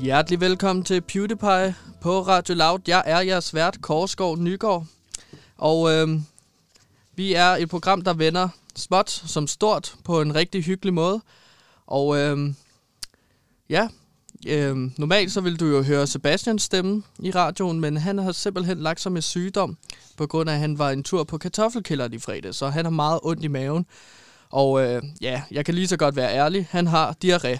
Hjertelig velkommen til PewDiePie på Radio Loud. Jeg er jeres vært, Korsgaard Nygaard. Og vi er et program, der vender småt som stort på en rigtig hyggelig måde. Og normalt så ville du jo høre Sebastians stemme i radioen, men han har simpelthen lagt sig med sygdom, på grund af, at han var en tur på kartoffelkælderen i fredag, så han har meget ondt i maven. Og jeg kan lige så godt være ærlig, han har diarré.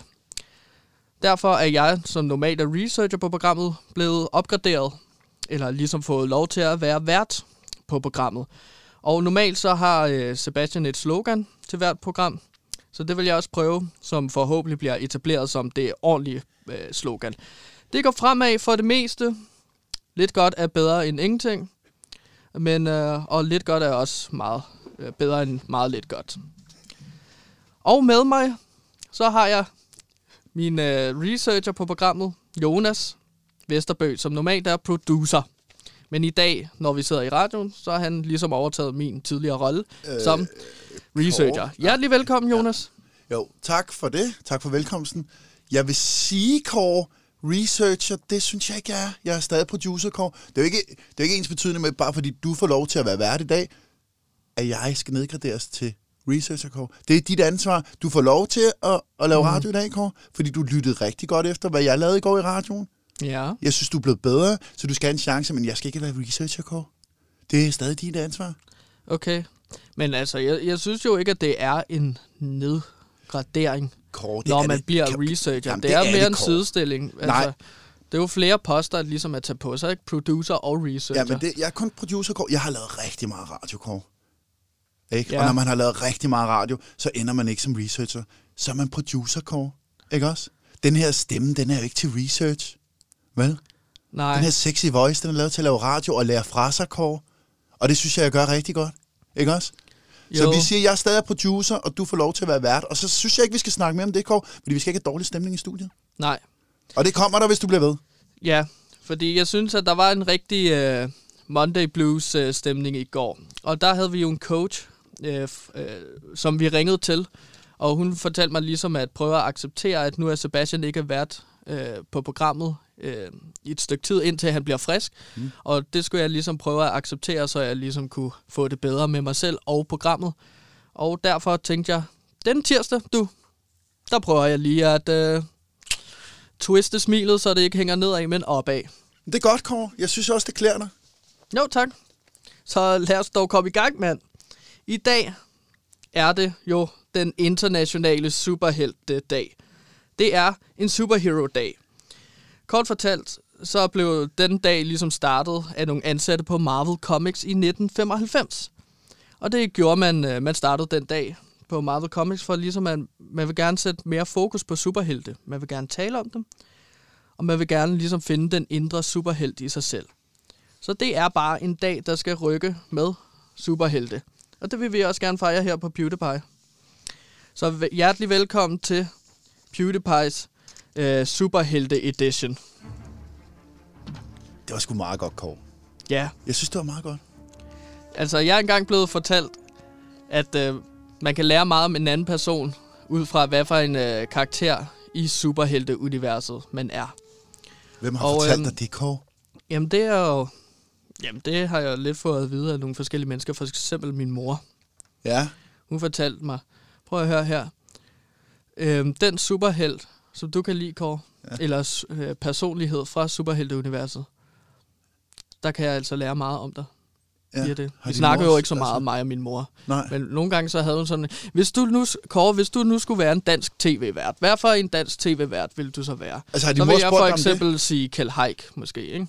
Derfor er jeg, som normalt er researcher på programmet, blevet opgraderet, eller ligesom fået lov til at være vært på programmet. Og normalt så har Sebastian et slogan til hvert program, så det vil jeg også prøve, som forhåbentlig bliver etableret som det ordentlige slogan. Det går fremad for det meste. Lidt godt er bedre end ingenting, men, og lidt godt er også meget bedre end meget lidt godt. Og med mig, så har jeg min researcher på programmet, Jonas Vesterbøg, som normalt er producer. Men i dag, når vi sidder i radioen, så har han ligesom overtaget min tidligere rolle som researcher. Hjertelig velkommen, Jonas. Ja. Jo, tak for det. Tak for velkomsten. Jeg vil sige, Kåre, researcher, det synes jeg ikke, jeg er. Jeg er stadig producer, Kåre. Det er jo ikke ens betydende med, bare fordi du får lov til at være vært i dag, at jeg skal nedgraderes til researcher, Kåre. Det er dit ansvar. Du får lov til at lave radio i dag, Kåre, fordi du lyttede rigtig godt efter, hvad jeg lavede i går i radioen. Ja. Jeg synes, du er blevet bedre, så du skal have en chance, men jeg skal ikke være researcher, Kåre. Det er stadig dit ansvar. Okay. Men altså, jeg synes jo ikke, at det er en nedgradering, Kåre, når man bliver researcher. Jamen, det er mere en sidestilling. Altså, nej. Det er jo flere poster, ligesom at tage på sig, ikke? Producer og researcher. Ja, men jeg er kun producer, Kåre. Jeg har lavet rigtig meget radio, Kåre. Ikke? Ja. Og når man har lavet rigtig meget radio, så ender man ikke som researcher. Så er man producer, Kåre. Ikke også? Den her stemme, den er jo ikke til research. Vel? Nej. Den her sexy voice, den er lavet til at lave radio og lære fra sig, Kåre. Og det synes jeg gør rigtig godt. Ikke også? Jo. Så vi siger, at jeg er stadig producer, og du får lov til at være vært. Og så synes jeg ikke, vi skal snakke mere om det, Kåre, fordi vi skal ikke have dårlig stemning i studiet. Nej. Og det kommer der, hvis du bliver ved. Ja, fordi jeg synes, at der var en rigtig Monday Blues stemning i går. Og der havde vi jo en coach, som vi ringede til. Og hun fortalte mig ligesom at prøve at acceptere, at nu er Sebastian ikke vært på programmet i et stykke tid, indtil han bliver frisk. Og det skulle jeg ligesom prøve at acceptere, så jeg ligesom kunne få det bedre med mig selv og programmet. Og derfor tænkte jeg, den tirsdag, der prøver jeg lige at twiste smilet, så det ikke hænger nedad, men opad. Det er godt, Kåre. Jeg synes også, det klæder dig. Jo, tak. Så lad os dog komme i gang, mand. I dag er det jo den internationale superheltedag. Det er en superhero-dag. Kort fortalt, så blev den dag ligesom startet af nogle ansatte på Marvel Comics i 1995. Og det gjorde man startede den dag på Marvel Comics, for ligesom man vil gerne sætte mere fokus på superhelte. Man vil gerne tale om dem, og man vil gerne ligesom finde den indre superhelt i sig selv. Så det er bare en dag, der skal rykke med superhelte. Og det vil vi også gerne fejre her på PewDiePie. Så hjertelig velkommen til PewDiePies Superhelte Edition. Det var sgu meget godt, Kåre. Ja. Jeg synes, det var meget godt. Altså, jeg er engang blevet fortalt, at man kan lære meget om en anden person, ud fra hvad for en karakter i superhelteuniverset man er. Hvem har fortalt dig det, Kåre? Jamen, det er jo... Jamen, det har jeg lidt fået at vide af nogle forskellige mennesker. For eksempel min mor. Ja. Hun fortalte mig, prøv at høre her. Den superhelt, som du kan lide, Kåre, ja, eller personlighed fra superhelteuniverset, der kan jeg altså lære meget om dig. Ja. Det. Vi snakker jo ikke så meget om mig og min mor. Nej. Men nogle gange så havde hun sådan, hvis du nu skulle være en dansk tv-vært, hvad for en dansk tv-vært ville du så være? Altså, har din så vil mor jeg for eksempel sige Kjeld Haik, måske, ikke?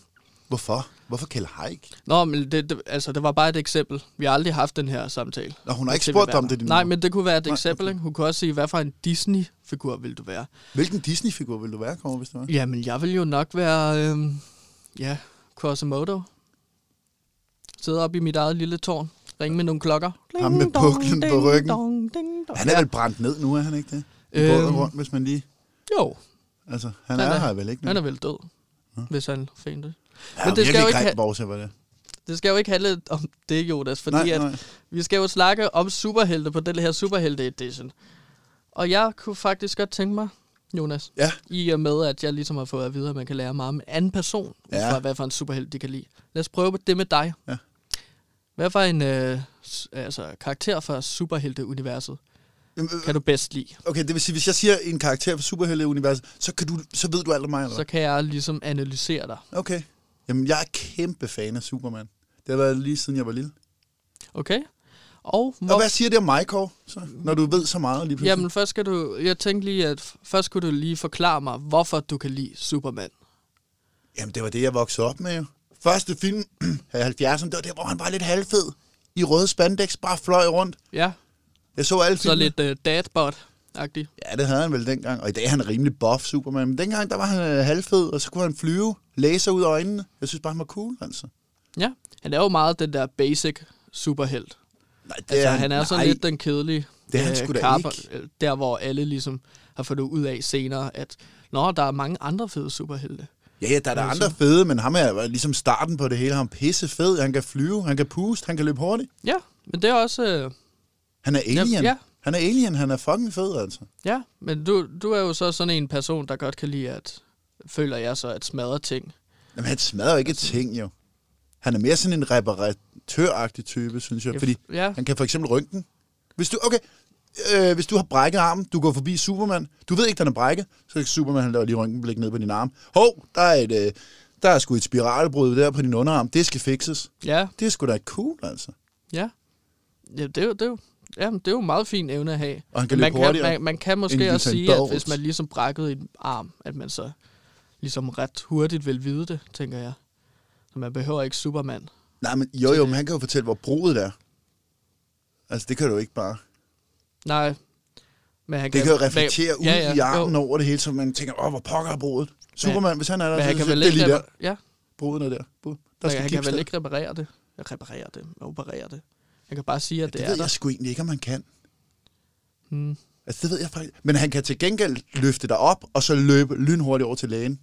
Hvorfor? Hvorfor Kjeld Haik? Nå, men det var bare et eksempel. Vi har aldrig haft den her samtale. Nå, hun har ikke spurgt om det. Nej, men det kunne være et eksempel. Okay. Hun kunne også sige, hvad for en Disney-figur vil du være? Hvilken Disney-figur vil du være, Kåre, hvis det var? Jamen, jeg vil jo nok være, Quasimodo. Sidde oppe i mit eget lille tårn. Ringe med nogle klokker. Ham med puklen på ryggen. Dong, ding, dong. Han er vel brændt ned nu, er han ikke det? Både rundt, hvis man lige... Jo. Altså, han er her vel ikke nu? Han er vel død, hvis han finder det. Ja, men det skal jo ikke det skal jo ikke handle om det, Jonas, fordi nej. At vi skal jo snakke om superhelte på den her Superhelte Edition. Og jeg kunne faktisk godt tænke mig Jonas. Ja. I og med, at jeg ligesom har fået at vide, at man kan lære meget om en anden person, ja, fra hvad for en superhelt de kan lide. Lad os prøve det med dig. Ja. Hvad for en karakter fra superhelteuniverset kan du bedst lide? Okay, det vil sige, hvis jeg siger en karakter fra superhelteuniverset, så ved du alt om mig, eller? Så kan jeg ligesom analysere dig. Okay. Jamen, jeg er kæmpe fan af Superman. Det har været lige siden jeg var lille. Okay. Og hvad siger det om mig, Kåre, så, når du ved så meget lige pludselig? Jamen, jeg tænkte lige, at først kunne du lige forklare mig, hvorfor du kan lide Superman. Jamen, det var det, jeg voksede op med, jo. Første film af 70'erne, det var der, hvor han var lidt halvfed i røde spandex, bare fløj rundt. Ja. Jeg så alle filmene. Så lidt dadbot-agtigt. Ja, det havde han vel dengang, og i dag er han rimelig buff, Superman. Men dengang, der var han halvfed, og så kunne han flyve, laser ud af øjnene. Jeg synes bare, han var cool, altså. Ja, han er jo meget den der basic superhelt. Nej, altså, han er sådan lidt den kedelige karper, der hvor alle ligesom har fundet ud af senere, at nå, der er mange andre fede superhelte. Ja, der er der andre fede, men ham er ligesom starten på det hele. Han er pissefed, han kan flyve, han kan puste, han kan løbe hurtigt. Ja, men det er også... Han er alien. Ja. Han er alien, han er fucking fed, altså. Ja, men du er jo så sådan en person, der godt kan lide at... Føler jeg så, at smadre ting. Jamen, han smadrer ikke ting, jo. Han er mere sådan en reparatøragtig type, synes jeg. Fordi han kan for eksempel rynken. Hvis du, hvis du har brækket armen, du går forbi Superman, du ved ikke, den er brækket, så kan Superman, han laver lige rynkenblik ned på din arm. Hov, der er sgu et spiralbrud der på din underarm. Det skal fikses. Ja. Det er sgu da cool, altså. Ja. Ja, det er jo meget fin evne at have. Og han kan løbe hurtigere. Man kan måske også sige, at hvis man ligesom brækkede en arm, at man så ligesom ret hurtigt vil vide det, tænker jeg. Så man behøver ikke Superman. Nej, men jo, men han kan jo fortælle, hvor brudet er. Altså, det kan du ikke bare. Nej. Men han kan jo reflektere ud i armen over det hele, så man tænker, hvor pokker er brudet. Superman, hvis han er der, så det lige der. Ja. Brudet er der. Han kan vel ikke reparere det. Operere det. Jeg kan bare sige, at det er der. Det ved jeg sgu egentlig ikke, om man kan. Altså, det ved jeg faktisk. Men han kan til gengæld løfte dig op, og så løbe lynhurtigt over til lægen.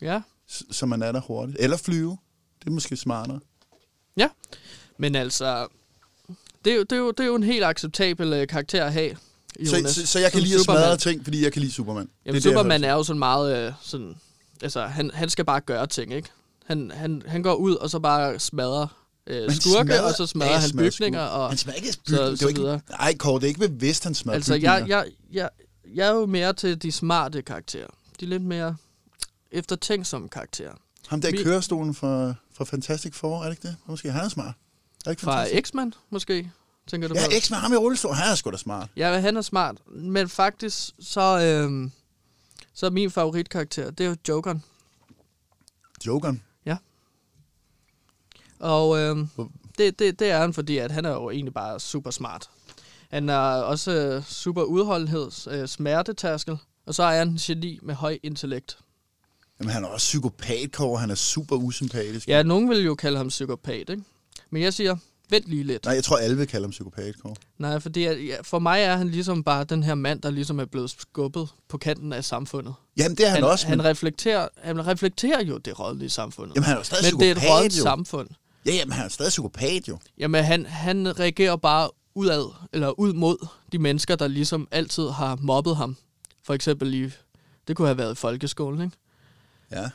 Ja. Så man er der hurtigt. Eller flyve. Det er måske smartere. Ja, men altså, det er jo en helt acceptabel karakter at have, Jonas. Så jeg kan lide at smadre ting, fordi jeg kan lide Superman. Jamen, Superman er jo sådan meget, sådan, altså, han skal bare gøre ting, ikke? Han går ud og så bare smadrer skurke, og så smadrer han bygninger. Og, han smadrer ikke bygninger. Nej, Kåre, det er ikke bevidst, han smadrer bygninger. Altså, jeg er jo mere til de smarte karakterer. De lidt mere eftertænksomme karakterer. Ham der i kørestolen fra Fantastic Four, er det ikke det? Måske han er smart. Er ikke fra X-Men, måske, tænker du på? Ja, X-Men, ham i rullestol, han er sgu da smart. Ja, han er smart. Men faktisk, så er min favoritkarakter, det er jo Jokeren. Jokeren? Ja. Og det er han, fordi at han er jo egentlig bare super smart. Han er også super udholdenheds, smertetærskel, og så er han en geni med høj intellekt. Jamen, han er også psykopat, han er super usympatisk. Ja, nogen vil jo kalde ham psykopat, ikke? Men jeg siger, vent lige lidt. Nej, jeg tror, alle vil kalde ham psykopat, Kåre. Nej, fordi for mig er han ligesom bare den her mand, der ligesom er blevet skubbet på kanten af samfundet. Jamen, det er han også. Men... Han reflekterer jo det rådlige i samfundet. Jamen, han er jo stadig psykopat, jo. Men det er et rådligt samfund. Ja, jamen, han er stadig psykopat, jo. Jamen, han reagerer bare ud mod de mennesker, der ligesom altid har mobbet ham. For eksempel det kunne have været i folkeskolen, ikke? Ja.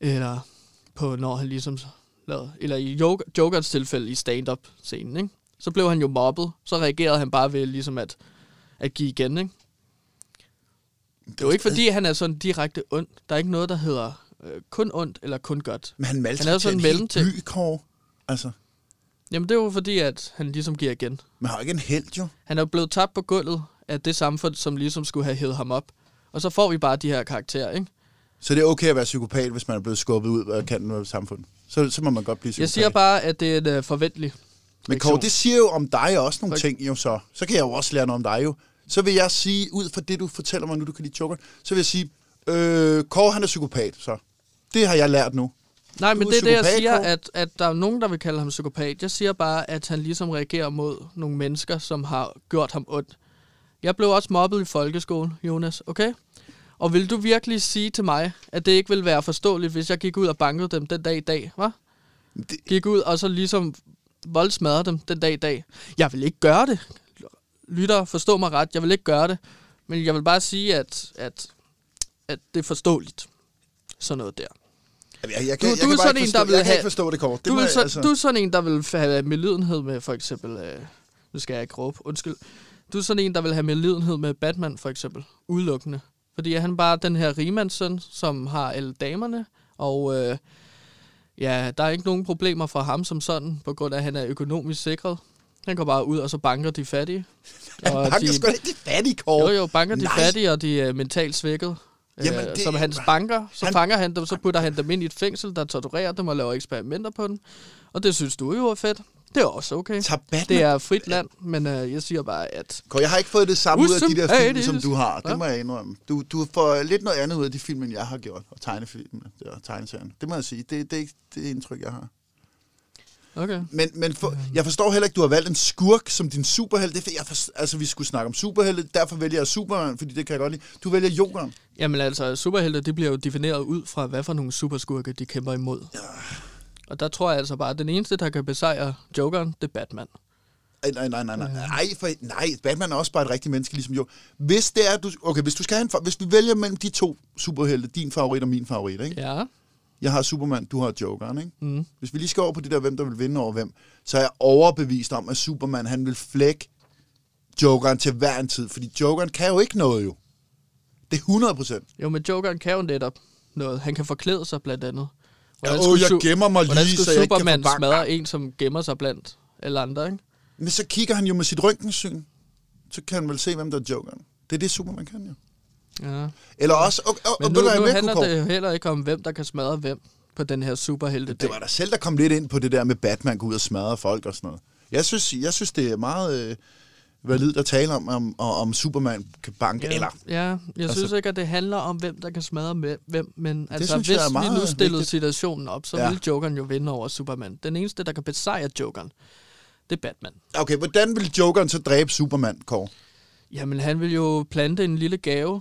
Eller på, når han ligesom lavede, eller i Jokerens tilfælde i stand-up-scenen, ikke? Så blev han jo mobbet, så reagerede han bare ved ligesom at give igen, ikke? Det er jo ikke fordi, han er sådan direkte ond. Der er ikke noget, der hedder kun ondt eller kun godt. Men han maltrakterer sådan en mellemting. Bykår, altså. Jamen det er jo fordi, at han ligesom giver igen. Men han er jo ikke en helt, jo. Han er jo blevet tabt på gulvet af det samfund, som ligesom skulle have hævet ham op. Og så får vi bare de her karakterer, ikke? Så det er okay at være psykopat, hvis man er blevet skubbet ud af kanten af samfundet. Så må man godt blive psykopat. Jeg siger bare, at det er en forventelig reaktion. Men Kåre, det siger jo om dig også nogle ting, jo så. Så kan jeg jo også lære noget om dig, jo. Så vil jeg sige, ud fra det, du fortæller mig nu, du kan lide Jokeren, så vil jeg sige, Kåre, han er psykopat, så. Det har jeg lært nu. Nej, men det er det, jeg siger, at der er nogen, der vil kalde ham psykopat. Jeg siger bare, at han ligesom reagerer mod nogle mennesker, som har gjort ham ondt. Jeg blev også mobbet i folkeskolen, Jonas, okay? Og vil du virkelig sige til mig, at det ikke ville være forståeligt, hvis jeg gik ud og bankede dem den dag i dag, hva? Gik ud og så ligesom voldsmadrede dem den dag i dag. Jeg vil ikke gøre det. Lytter, forstå mig ret, jeg vil ikke gøre det. Men jeg vil bare sige, at at det er forståeligt. Sådan noget der. Jeg kan ikke forstå det kort. Du er sådan en, der vil have medlidenhed med, for eksempel... nu skal jeg ikke råbe, undskyld. Du er sådan en, der vil have medlidenhed med Batman, for eksempel. Udelukkende. Fordi han bare den her rigmandssøn, som har alle damerne, og... ja, der er ikke nogen problemer for ham som sådan, på grund af, at han er økonomisk sikret. Han går bare ud, og så banker de fattige. Han banker sgu ikke de fattige, Kåre. Jo, banker de fattige, og de er mentalt svækket. Jamen, som hans banker, så fanger han dem, så putter han dem ind i et fængsel, der torturerer dem og laver eksperimenter på dem. Og det synes du jo er fedt. Det er også okay. Det er frit land, men jeg siger bare, at... Kåre, jeg har ikke fået det samme ud af de der film, som du har. Det må jeg indrømme. Du får lidt noget andet ud af de film, end jeg har gjort, og tegneserierne. Det må jeg sige. Det er ikke det indtryk, jeg har. Okay. Men jeg forstår heller ikke, du har valgt en skurk som din superhelt. Vi skulle snakke om superhelte, derfor vælger jeg Superman, fordi det kan jeg godt lide. Du vælger Jokeren. Jamen altså, superhelte, det bliver jo defineret ud fra, hvad for nogle superskurke de kæmper imod. Ja. Og der tror jeg altså bare, at den eneste, der kan besejre Jokeren, det er Batman. Nej, Batman er også bare et rigtigt menneske, ligesom Joker. Hvis vi vælger mellem de to superhelte, din favorit og min favorit, ikke? Ja. Jeg har Superman, du har Jokeren, ikke? Mm. Hvis vi lige skal over på det der, hvem der vil vinde over hvem, så er jeg overbevist om, at Superman, han vil flække Jokeren til hver en tid, fordi Jokeren kan jo ikke noget, jo. Det er 100%. Jo, men Jokeren kan jo netop noget. Han kan forklæde sig blandt andet. Jeg gemmer mig lige, så jeg ikke kan forbange. Hvordan skulle Superman smadre en, som gemmer sig blandt alle andre, ikke? Men så kigger han jo med sit røntgensyn. Så kan han vel se, hvem der er Jokeren. Det er det, Superman kan, jo. Ja. Eller også... Men nu handler det jo heller ikke om, hvem der kan smadre hvem på den her superheltedag. Det var der selv, der kom lidt ind på det der med Batman går ud og smadre folk og sådan noget. Jeg synes det er meget validt at tale om Superman kan banke. Ja. Eller... Ja, jeg synes ikke, at det handler om, hvem der kan smadre med hvem. Men altså, hvis vi nu stillede situationen op, så ville Jokeren jo vinde over Superman. Den eneste, der kan besejre Jokeren, det er Batman. Okay, hvordan vil Jokeren så dræbe Superman, Kåre? Jamen, han vil jo plante en lille gave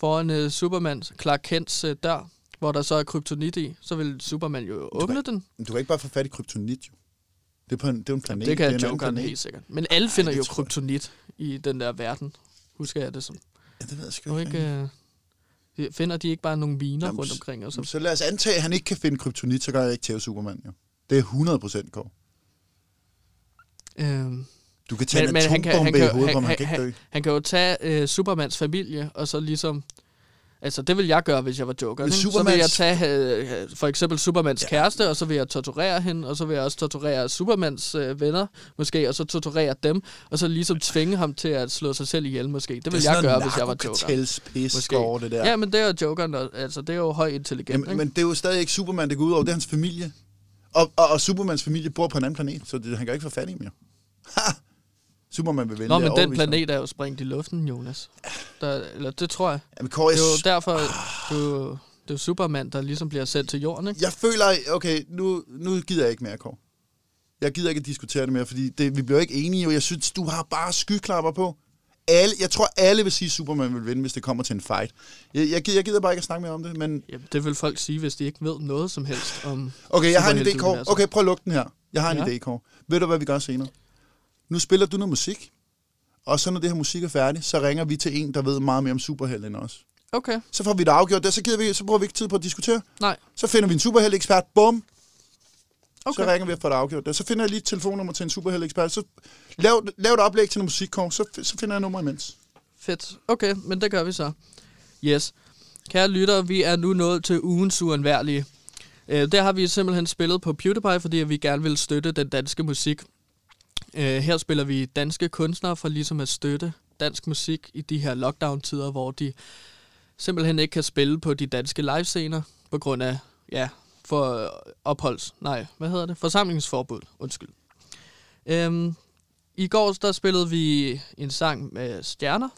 foran Supermans Clark Kents dør, hvor der så er kryptonit i, så vil Superman jo åbne den. Du kan ikke bare få fat i kryptonit, jo. Det er på en, det er en planet. Det kan det Jokeren helt sikkert. Men alle finder jo kryptonit i den der verden, husker jeg det som. Ja, det ved jeg sgu ikke. Finder de ikke bare nogle miner rundt omkring? Og så lad os antage, at han ikke kan finde kryptonit, så gør jeg ikke til Superman, jo. Det er 100%, Kåre. Du kan tage en atombombe i hovedet, hvor man kan ikke dø. Han kan jo tage Supermans familie, og så ligesom... Altså, det vil jeg gøre, hvis jeg var Jokeren. Så vil jeg tage for eksempel Supermans kæreste, og så vil jeg torturere hende, og så vil jeg også torturere Supermans venner, måske, og så torturere dem, og så ligesom tvinge ham til at slå sig selv ihjel, måske. Det vil jeg gøre, hvis jeg var Jokeren. Det der. Ja, men det er jo Jokeren, altså det er jo høj intelligent. Jamen, men det er jo stadig ikke Superman, det går ud over, det er hans familie. Og Supermans familie bor på en anden planet, så han kan ikke få fat i mere. Superman vil vælge. Nå, men den planet er jo sprængt i luften, Jonas. Det tror jeg. Jamen, Kåre, det er jo derfor, det er Superman, der ligesom bliver sendt til jorden, ikke? Jeg føler, okay, nu gider jeg ikke mere, Kåre. Jeg gider ikke at diskutere det mere, fordi vi bliver ikke enige, og jeg synes, du har bare skyklapper på. Jeg tror, alle vil sige, Superman vil vinde, hvis det kommer til en fight. Jeg gider bare ikke at snakke mere om det, men... Jamen, det vil folk sige, hvis de ikke ved noget som helst om... Okay, jeg har en idé, Kåre. Okay, prøv at lukke den her. Jeg har en idé, Kåre. Ved du, hvad vi gør senere? Nu spiller du noget musik, og så når det her musik er færdigt, så ringer vi til en, der ved meget mere om superhelte end os. Okay. Så får vi det afgjort der, så bruger vi ikke tid på at diskutere. Nej. Så finder vi en superhelteekspert, bum. Okay. Så ringer vi og får det afgjort der. Så finder jeg lige et telefonnummer til en superhelteekspert, så lav et oplæg til noget musikkår, så finder jeg nummer imens. Fedt. Okay, men det gør vi så. Yes. Kære lyttere, vi er nu nået til ugens uundværlige. Der har vi simpelthen spillet på PewDiePie, fordi vi gerne vil støtte den danske musik. Her spiller vi danske kunstnere for ligesom at støtte dansk musik i de her lockdown-tider, hvor de simpelthen ikke kan spille på de danske livescener på grund af, forsamlingsforbud. Undskyld. I går, der spillede vi en sang med Stjerner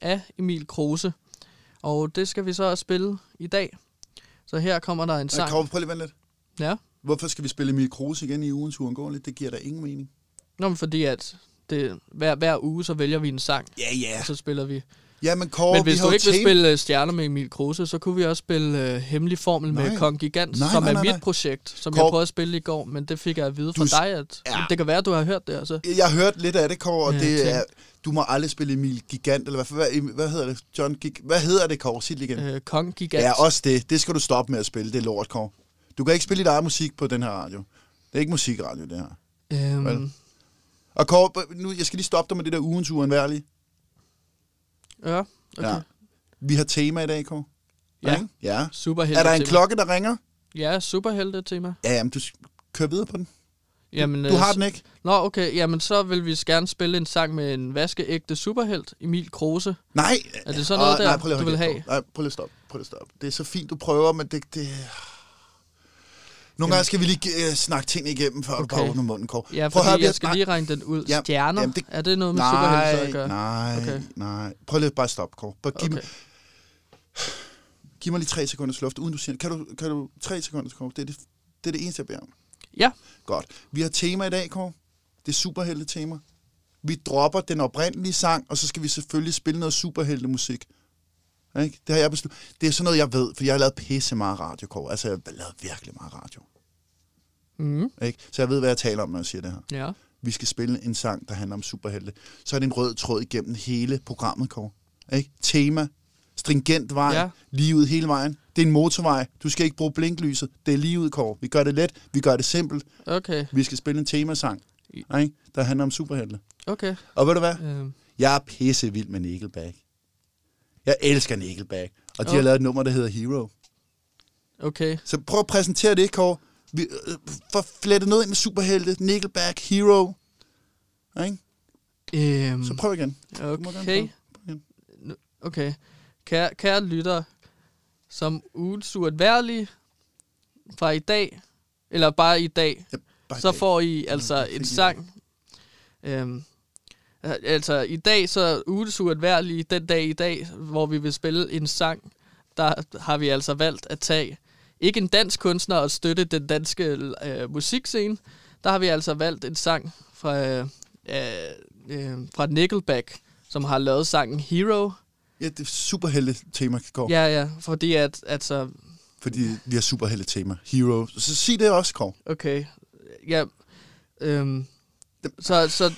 af Emil Kruse, og det skal vi så spille i dag. Så her kommer der en sang. Kom, prøv lige vent lidt. Ja. Hvorfor skal vi spille Emil Kruse igen i ugens uundgåeligt? Det giver da ingen mening. Nå, men fordi at det, hver uge, så vælger vi en sang, og så spiller vi. Ja, men, Kåre, men hvis du ikke vil spille Stjerner med Emil Kruse, så kunne vi også spille Hemmelig Formel med Kong Gigant, som er mit projekt, som Kåre, jeg prøvede at spille i går, men det fik jeg at vide fra dig, at det kan være, at du har hørt det. Altså. Jeg har hørt lidt af det, Kåre, og det er, du må aldrig spille Emil Gigant, eller hvad hedder det? John Gigant? Hvad hedder det, Kåre? Sig det igen. Kong Gigant. Ja, også det. Det skal du stoppe med at spille, det er lort, Kåre. Du kan ikke spille dit eget musik på den her radio. Det er ikke musikradio, det her. Og Kåre, nu, jeg skal lige stoppe dig med det der ugens uundværlige. Ja, okay. Ja. Vi har tema i dag, Kåre. Ja, ja. Superhelte. Er der en tema. Klokke, der ringer? Ja, superhelte tema. Ja, men du kører videre på den. Jamen, du har den ikke? Nå, okay. Jamen, så vil vi gerne spille en sang med en vaskeægte superhelt, Emil Kruse. Nej! Er det sådan noget, nej, du vil have? Nej, prøv lige at stoppe. Det er så fint, du prøver, men det... Nogle gange skal vi lige snakke ting igennem, før du går under munden, Kåre. Ja, fordi jeg skal lige regne den ud. Jamen, stjerner? Jamen, det... Er det noget med superhelte at gøre? Nej. Prøv lige bare at stoppe, Kåre. Bare giv mig... Giv mig lige 3 sekunders luft, uden du siger... Kan du 3 sekunders, Kåre? Det er det eneste, jeg beder om. Ja. Godt. Vi har tema i dag, Kåre. Det er superhelte tema. Vi dropper den oprindelige sang, og så skal vi selvfølgelig spille noget superhelte musik. Ikke? Det har jeg besluttet. Det er sådan noget, jeg ved, for jeg har lavet pisse meget radio, Kåre. Altså, jeg har lavet virkelig meget radio. Mm. Ikke? Så jeg ved, hvad jeg taler om, når jeg siger det her. Ja. Vi skal spille en sang, der handler om superhelte. Så er det en rød tråd igennem hele programmet, Kåre. Ikke? Tema. Stringent vej, ja. Lige ud hele vejen. Det er en motorvej. Du skal ikke bruge blinklyset. Det er lige ud, Kåre. Vi gør det let. Vi gør det simpelt. Okay. Vi skal spille en temasang, ikke? Der handler om superhelte. Okay. Og ved du hvad? Jeg er pissevild med Nickelback. Jeg elsker Nickelback. Og de har lavet et nummer, der hedder Hero. Okay. Så prøv at præsentere det, Kåre. For flettet noget ind med superhelte. Nickelback, Hero. Ikke? Så prøv igen. Okay. Okay. Kære lytter, som ugens uundværlige fra i dag, eller bare i dag, ja, bare så får I altså en sang. Altså i dag, så ugens uundværlige den dag i dag, hvor vi vil spille en sang, der har vi altså valgt at tage ikke en dansk kunstner og støtte den danske musikscene. Der har vi altså valgt en sang fra Nickelback, som har lavet sangen Hero. Ja, det er superhelte-tema, Kåre. Ja, fordi at... Altså... Fordi vi har superhelte-tema. Hero. Så sig det også, Kåre. Okay. Ja. Så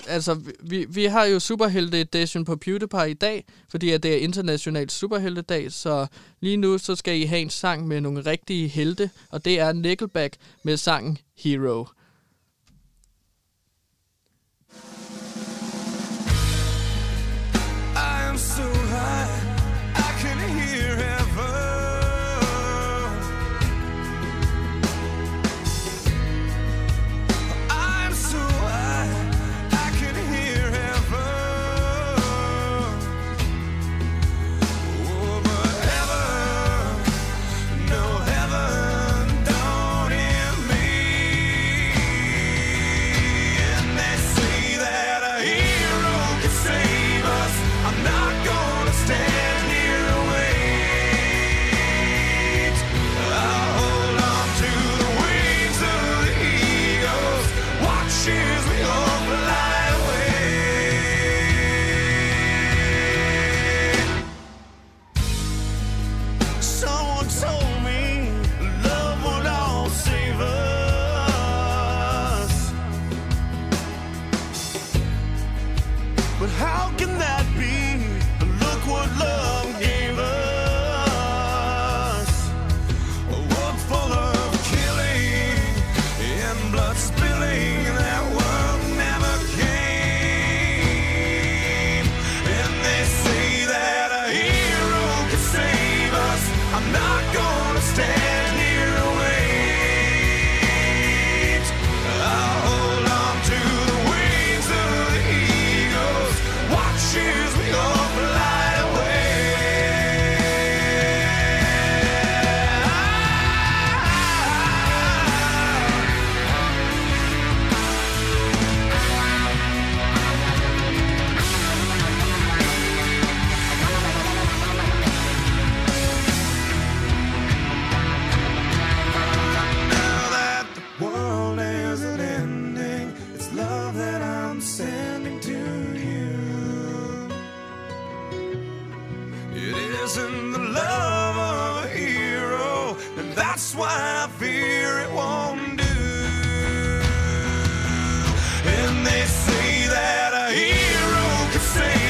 altså, vi har jo Superhelte Edition på PewDiePie i dag, fordi at det er international superheltedag, så lige nu så skal I have en sang med nogle rigtige helte, og det er Nickelback med sangen Hero. So high, I can hear heaven. I'm so high, I can hear heaven. Oh, but heaven, no heaven down in me. And they say that a hero can save us. I'm not stand here and wait. I'll hold on to the wings of the eagles. Watch as we all fly away. Someone told me love will all save us, but how can that be? What love gave us, a world full of killing and blood spilling that world never came. And they say that a hero can save us. I'm not gonna stand here and wait. I'll hold on to the wings of the eagles. Watch as we all fly. Say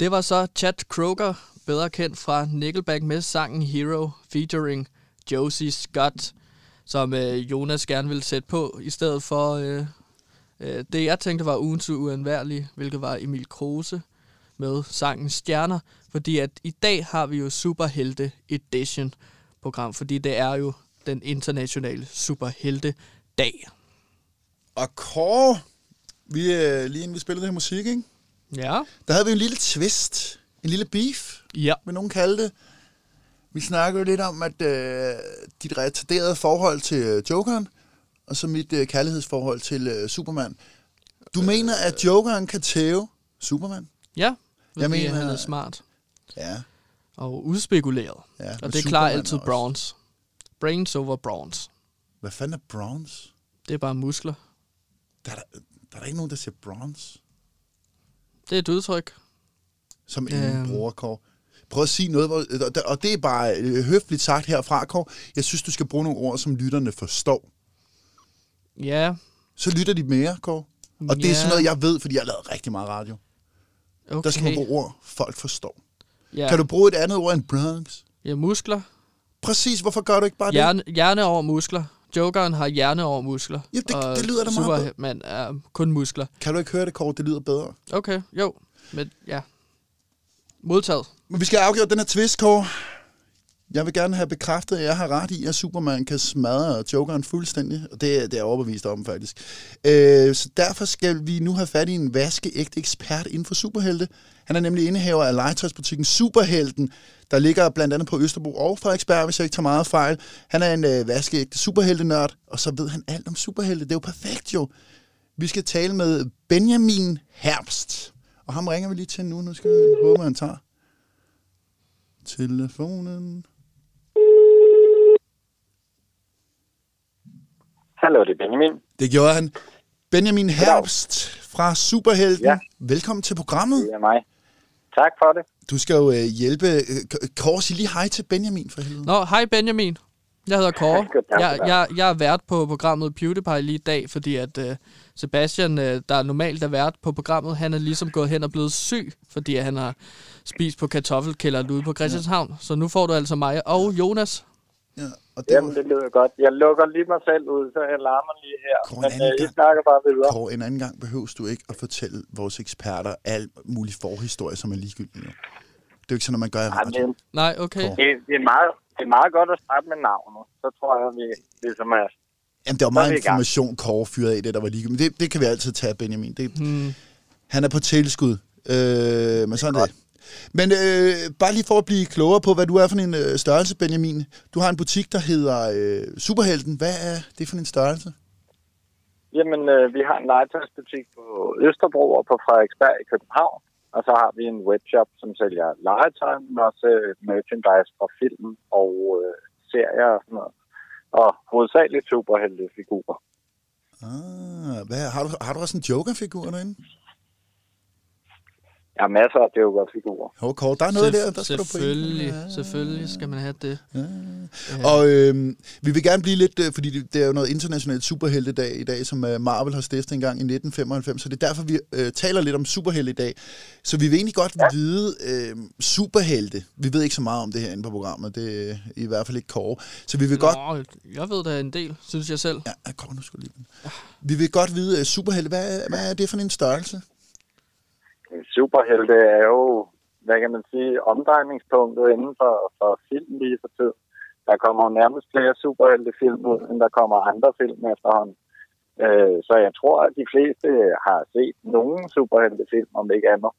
Det var så Chad Kroger, bedre kendt fra Nickelback, med sangen Hero featuring Josie Scott, som Jonas gerne ville sætte på, i stedet for det, jeg tænkte var ugens uundværlige, hvilket var Emil Kruse med sangen Stjerner, fordi at i dag har vi jo Superhelte Edition program, fordi det er jo den internationale Superhelte Dag. Og Kåre, lige inden vi spillede det her musik, ikke? Ja. Der havde vi en lille twist, en lille beef, ja, vil nogen kalde det. Vi snakkede lidt om, at dit retarderede forhold til Jokeren, og så mit kærlighedsforhold til Superman. Du mener, at Jokeren kan tæve Superman? Ja, jeg mener, han er smart. Ja. Og udspekuleret. Ja, og det klarer altid også. Bronze. Brains over bronze. Hvad fanden er bronze? Det er bare muskler. Der er ikke nogen, der siger bronze. Det er et udtryk. Som en bruger, Kåre. Prøv at sige noget, og det er bare høfligt sagt herfra, Kåre. Jeg synes, du skal bruge nogle ord, som lytterne forstår. Ja. Så lytter de mere, Kåre. Og det er sådan noget, jeg ved, fordi jeg har lavet rigtig meget radio. Okay. Der skal man bruge ord, folk forstår. Ja. Kan du bruge et andet ord end Bronx? Ja, muskler. Præcis, hvorfor gør du ikke bare det? Hjerne over muskler. Jokeren har hjerne over muskler. Ja, det lyder da meget bedre. Men kun muskler. Kan du ikke høre det, Kåre? Det lyder bedre. Okay, jo. Men ja. Modtaget. Men vi skal afgøre den her twist, Kåre. Jeg vil gerne have bekræftet, at jeg har ret i, at Superman kan smadre Jokeren fuldstændig. Og det er jeg overbevist om, faktisk. Så derfor skal vi nu have fat i en vaskeægte ekspert inden for superhelte. Han er nemlig indehaver af legetøjsbutikken Superhelten, der ligger blandt andet på Østerbro og Frederiksberg, hvis jeg ikke tager meget fejl. Han er en vaskeægte superheltenørd, og så ved han alt om superhelte. Det er jo perfekt, jo. Vi skal tale med Benjamin Herbst. Og ham ringer vi lige til nu. Nu skal jeg håbe, han tager telefonen. Hallo, det er Benjamin. Det gjorde han. Benjamin Herbst fra Superhelten. Ja. Velkommen til programmet. Det er mig. Tak for det. Du skal jo hjælpe Kåre. Sig lige hej til Benjamin for helvede. Nå, hej Benjamin. Jeg hedder Kåre. Jeg er vært på programmet PewDiePie lige i dag, fordi at Sebastian, der normalt er vært på programmet, han er ligesom gået hen og blevet syg, fordi han har spist på kartoffelkælderen ude på Christianshavn. Ja. Så nu får du altså mig og Jonas. Ja, og det, det lyder godt. Jeg lukker lige mig selv ud, så jeg larmer lige her. Kåre, jeg snakker bare videre. Kåre, en anden gang behøves du ikke at fortælle vores eksperter al mulig forhistorie, som er ligegyldig. Det er jo ikke sådan, at man gør i radio. Nej, okay. Det er meget godt at starte med navnet. Så tror jeg, vi ligesom er... Jamen, der var meget information, Kåre fyrede i det, der var ligegyldigt. Men det kan vi altid tage, Benjamin. Han er på tilskud. Men sådan det. Men bare lige for at blive klogere på, hvad du er for en størrelse, Benjamin. Du har en butik, der hedder Superhelten. Hvad er det for en størrelse? Jamen, vi har en legetøjsbutik på Østerbro og på Frederiksberg i København. Og så har vi en webshop, som sælger legetøj, men også merchandise fra film og serier og sådan noget. Og hovedsageligt superheltefigurer. Ah, har du også en Joker-figur derinde? Ja, masser af Joker-figurer. Okay, der er noget der skal du på. Selvfølgelig skal man have det. Ja. Og vi vil gerne blive lidt, fordi det er jo noget internationalt superheltedag i dag, som Marvel har stiftet engang i 1995, så det er derfor, vi taler lidt om superheltedag. Så vi vil egentlig godt vide superhelte. Vi ved ikke så meget om det her inde på programmet, det er i hvert fald ikke Kåre. Så vi vil godt... jeg ved da en del, synes jeg selv. Ja, Kåre, nu skal du lige... Vi vil godt vide superhelte. Hvad er det for en størrelse? Superhelte er jo, hvad kan man sige, omdrejningspunktet inden for film lige for tid. Der kommer jo nærmest flere superheltefilm ud, end der kommer andre film efterhånden. Så jeg tror, at de fleste har set nogle superheltefilm, om ikke andet.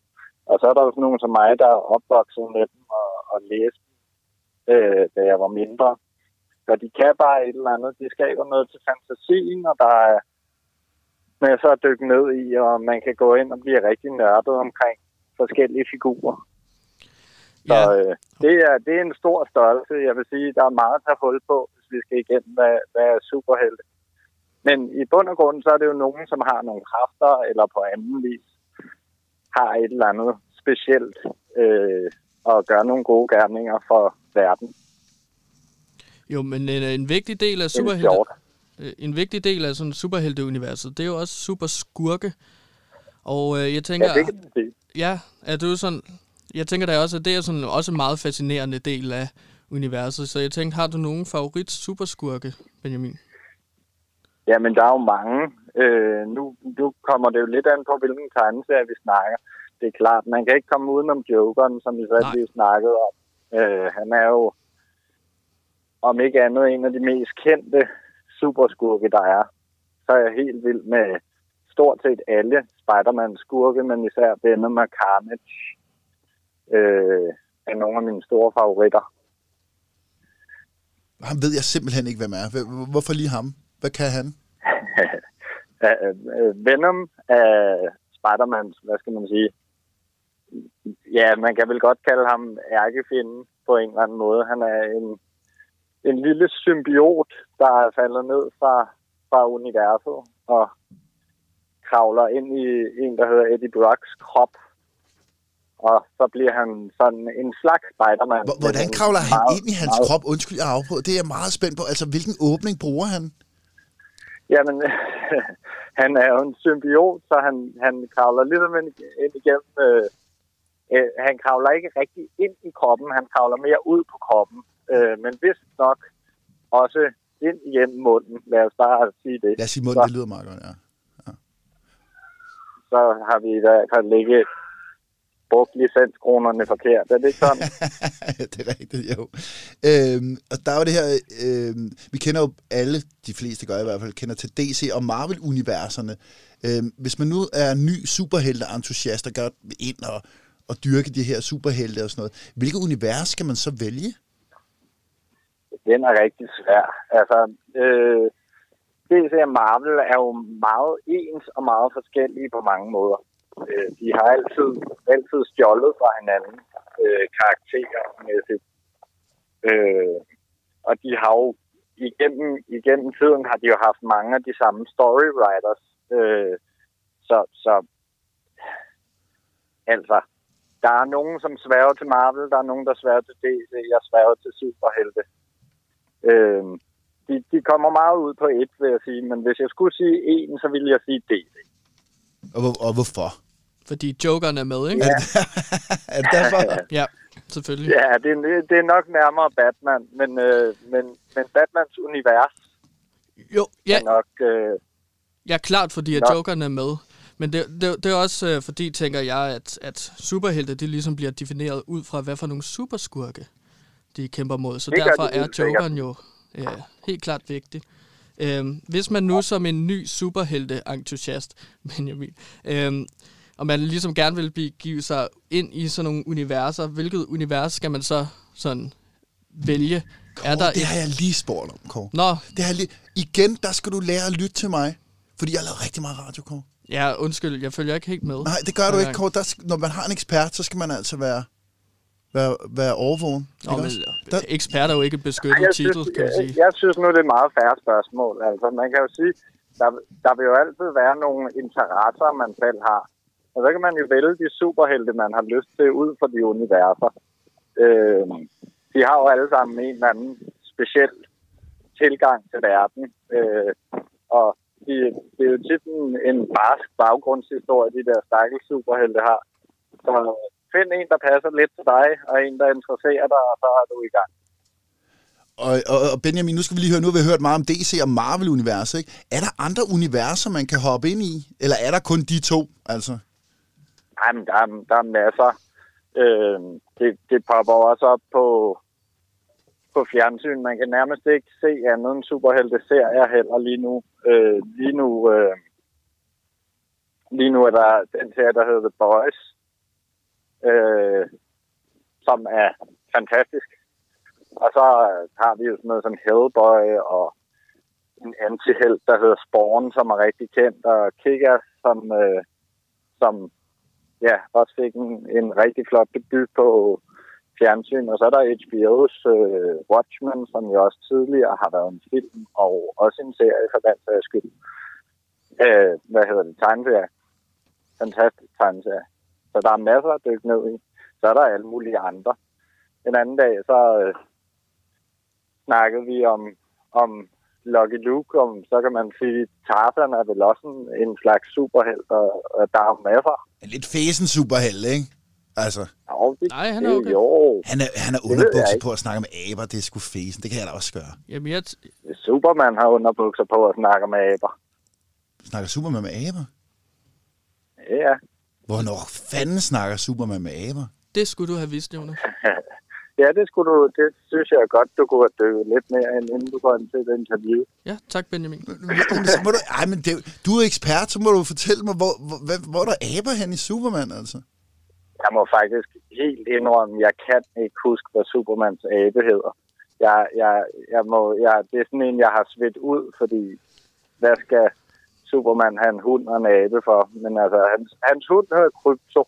Og så er der jo sådan nogle som mig, der er opvokset med dem og læste da jeg var mindre. Så de kan bare et eller andet. De skaber noget til fantasien, og der er med så at dykke ned i, og man kan gå ind og blive rigtig nørdet omkring forskellige figurer. Så ja. Det er en stor størrelse. Jeg vil sige, der er meget at tage hul på, hvis vi skal igennem, hvad er superhelte. Men i bund og grund, så er det jo nogen, som har nogle kræfter, eller på anden vis har et eller andet specielt og gør nogle gode gerninger for verden. Jo, men en vigtig del af sådan superhelteuniverset, det er jo også superskurke. Og jeg tænker, ja, det kan det. Ja, er det jo sådan, jeg tænker da også, at det er sådan også en meget fascinerende del af universet. Så jeg tænkte, har du nogen favorit superskurke, Benjamin? Ja, men der er jo mange. Nu kommer det jo lidt an på, hvilken tegneserie vi snakker. Det er klart, man kan ikke komme udenom Jokeren, som vi selv lige snakkede om. Han er jo, om ikke andet, en af de mest kendte superskurke, der er. Så er jeg helt vild med stort set alle Spider-Man-skurke, men især Venom og Carnage er nogle af mine store favoritter. Han ved jeg simpelthen ikke, hvem er. Hvorfor lige ham? Hvad kan han? Venom er Spider-Mans, hvad skal man sige? Ja, man kan vel godt kalde ham ærkefjenden på en eller anden måde. Han er en lille symbiot, der er faldet ned fra universet og kravler ind i en, der hedder Eddie Brocks krop. Og så bliver han sådan en slags Spider-Man. Hvordan kravler han ind i hans krop? Undskyld, jeg afbryder. Det er jeg meget spændt på. Altså, hvilken åbning bruger han? Jamen, han er jo en symbiot, så han kravler lidt ind igennem. Han kravler ikke rigtig ind i kroppen, han kravler mere ud på kroppen. Men vist nok også ind igennem munden. Lad os bare sige det. Lad os sige munden, så, det lyder meget godt, ja. Ja. Så har vi i hvert fald ikke brugt licenskronerne forkert. Er det ikke sådan? Det er rigtigt, jo. Og der er jo det her, vi kender jo alle, de fleste gør i hvert fald, kender til DC og Marvel-universerne. Hvis man nu er ny superhelte-entusiast, der gør ind og dyrke de her superhelte og sådan noget, hvilket univers skal man så vælge? Den er rigtig svær. Altså, DC og Marvel er jo meget ens og meget forskellige på mange måder. De har altid stjålet fra hinanden karaktermæssigt. Og de har jo igennem tiden har de jo haft mange af de samme storywriters. Så altså, der er nogen, som sværger til Marvel, der er nogen, der sværger til DC, jeg sværger til Superhelte. De kommer meget ud på et, vil jeg sige, men hvis jeg skulle sige en, så ville jeg sige DC. Og hvorfor? Fordi jokeren er med, ikke? Ja. Er det derfor? Ja, selvfølgelig. Ja, det er nok nærmere Batman, men Batmans univers jo, ja. Er nok... ja, klart, fordi at jokeren er med. Men det er også fordi, tænker jeg, at superhelte, de ligesom bliver defineret ud fra, hvad for nogle superskurke de kæmper mod. Så derfor er jokeren jo helt klart vigtig. Hvis man nu som en ny superhelte-entusiast, Benjamin, og man ligesom gerne vil give sig ind i sådan nogle universer, hvilket univers skal man så sådan vælge? Kåre, er der det har jeg lige spurgt om, Kåre. Nå. Det har igen, der skal du lære at lytte til mig, fordi jeg laver rigtig meget radio, Kåre. Ja, undskyld, jeg følger ikke helt med. Nej, det gør du ikke, Kåre. Når man har en ekspert, så skal man altså være overvågen. Ekspert er jo ikke et beskyttet titel, kan man sige. Jeg synes nu, det er et meget færre spørgsmål. Altså, man kan jo sige, der vil jo altid være nogle interesser, man selv har. Og så kan man jo vælge de superhelte, man har lyst til ud fra de universer. De har jo alle sammen en eller anden speciel tilgang til verden. Og det er jo tit en barsk baggrundshistorie, de der stakkels superhelte har. Så find en, der passer lidt til dig, og en, der interesserer dig, og så er du i gang. Og Benjamin, nu skal vi lige høre, nu har vi hørt meget om DC og Marvel-universet, ikke? Er der andre universer, man kan hoppe ind i? Eller er der kun de to, altså? Nej, men der er masser. Det popper også op på fjernsyn. Man kan nærmest ikke se andet end superhelte-serier heller lige nu. Lige nu er der den serie, der hedder The Boys, som er fantastisk. Og så har vi jo sådan noget som Hellboy og en antihelt, der hedder Spawn, som er rigtig kendt, og Kick-Ass, som også fik en rigtig flot debut på fjernsyn. Og så er der HBO's Watchmen, som jo også tidligere har været en film, og også en serie for den sags skyld. Tegneserie? Fantastisk tegneserie. Så der er masser at dykke ned i. Så er der alle mulige andre. En anden dag, så snakkede vi om Lucky Luke, så kan man sige, at Tarzan er vel også en slags superhelt, og der er masser. En lidt fesen superhelt, ikke? Altså. Jo, nej, han er okay. Jo. Han er underbukser på at snakke med aber, det er sgu fesen. Det kan jeg da også gøre. Jamen, Superman har underbukser på at snakke med aber. Snakker Superman med aber? Ja. Hvornår fanden snakker Superman med aber? Det skulle du have vidst, Jonas. Ja, det skulle du. Det synes jeg godt, du kunne have dykket lidt mere, inden du går ind til den interview. Ja, tak Benjamin. Men du er ekspert, så må du fortælle mig, hvor der aber hen i Superman, altså? Jeg må faktisk helt indrømme, jeg kan ikke huske, hvad Supermans abe hedder. Det er sådan en, jeg har svedt ud, fordi hvad skal Superman have en hund og en abe for? Men altså, hans hund hedder Krypto.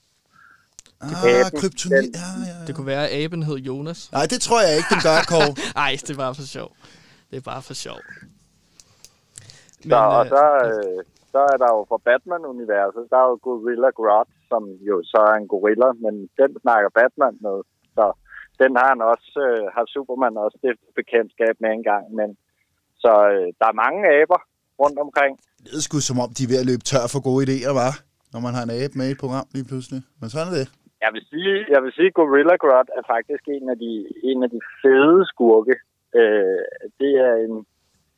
Krypto. Ja. Det kunne være, at aben hed Jonas. Nej, det tror jeg ikke, den gør, Kåre. Nej, det er bare for sjov. Men, så er der jo fra Batman-universet, der er jo Gorilla Grod, som jo så er en gorilla, men den snakker Batman med. Så den har han også, har Superman også stiftet bekendtskab med engang. Så der er mange aber rundt omkring. Det er sgu som om, de er ved at løbe tør for gode idéer, hva'? Når man har en abe med i et program lige pludselig. Men sådan er det. Jeg vil sige, Gorilla Grod er faktisk en af de fede skurke. Det er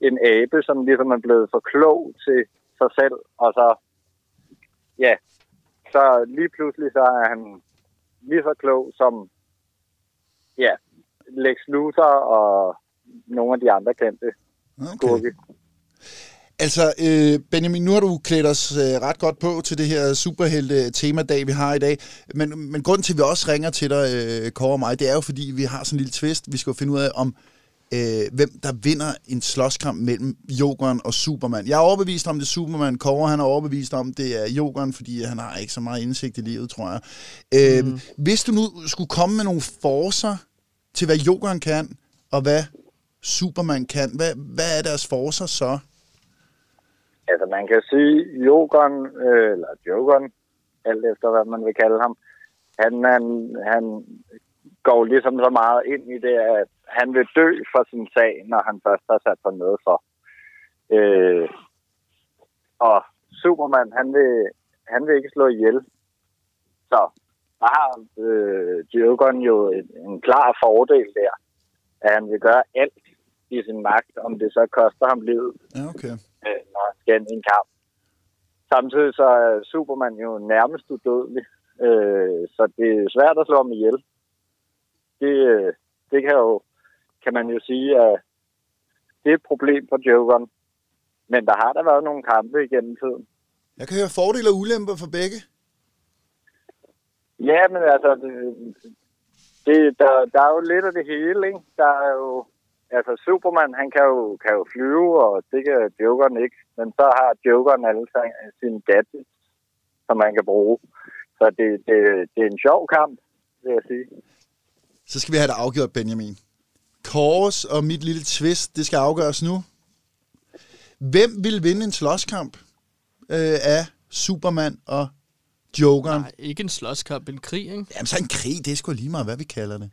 en abe, som ligesom er blevet for klog til sig selv, og så lige pludselig så er han lige så klog som Lex Luthor og nogle af de andre kendte skurke. Altså, Benjamin, nu har du klædt os ret godt på til det her superhelte-temadag, vi har i dag. Men grunden til, at vi også ringer til dig, Kåre og mig, det er jo, fordi vi har sådan en lille twist. Vi skal finde ud af, om hvem der vinder en slåskamp mellem Jokeren og Superman. Jeg er overbevist om, det er Superman. Kåre, han er overbevist om, det er Jokeren, fordi han har ikke så meget indsigt i livet, tror jeg. Hvis du nu skulle komme med nogle forcer til, hvad Jokeren kan, og hvad Superman kan, hvad er deres forcer så? Altså, man kan sige, Jokeren, alt efter hvad man vil kalde ham, han går ligesom så meget ind i det, at han vil dø for sin sag, når han først har sat sig ned for. Og Superman, han vil ikke slå ihjel. Så der har Jokeren jo en klar fordel der, at han vil gøre alt i sin magt, om det så koster ham livet. Ja, okay. Når han skal ind i en kamp. Samtidig så er Superman jo nærmest udødelig, så det er svært at slå ham ihjel. Det kan man jo sige, at det er et problem for Jokeren. Men der har der været nogle kampe igennem tiden. Jeg kan høre fordele og ulemper for begge. Ja, men altså, der er jo lidt af det hele, ikke? Der er jo... Altså, Superman, han kan jo flyve, og det kan Jokeren ikke. Men så har Jokeren alle sine gadgets, som man kan bruge. Så det er en sjov kamp, vil jeg sige. Så skal vi have det afgjort, Benjamin. Kors og mit lille twist, det skal afgøres nu. Hvem vil vinde en slåskamp af Superman og Jokeren? Nej, ikke en slåskamp, en krig, ikke? Jamen, så en krig, det er sgu lige meget, hvad vi kalder det.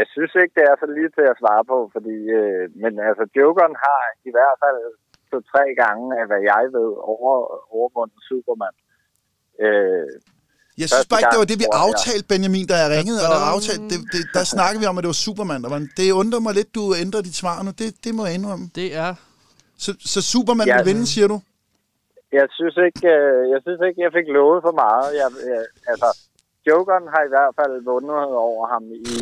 Jeg synes ikke, det er så lige til at svare på, fordi... men altså, Jokeren har i hvert fald 2-3 gange, af hvad jeg ved, overvundet Superman. Jeg synes bare ikke, det var det, vi aftalte, Benjamin, da jeg ringede og aftalte. Der snakkede vi om, at det var Superman. Der var det undrer mig lidt, du ændrer dit svar nu. Det må jeg indrømme. Det er... Så Superman vil vinde, siger du? Jeg synes ikke, jeg fik lovet for meget. Altså... Jokeren har i hvert fald vundet over ham i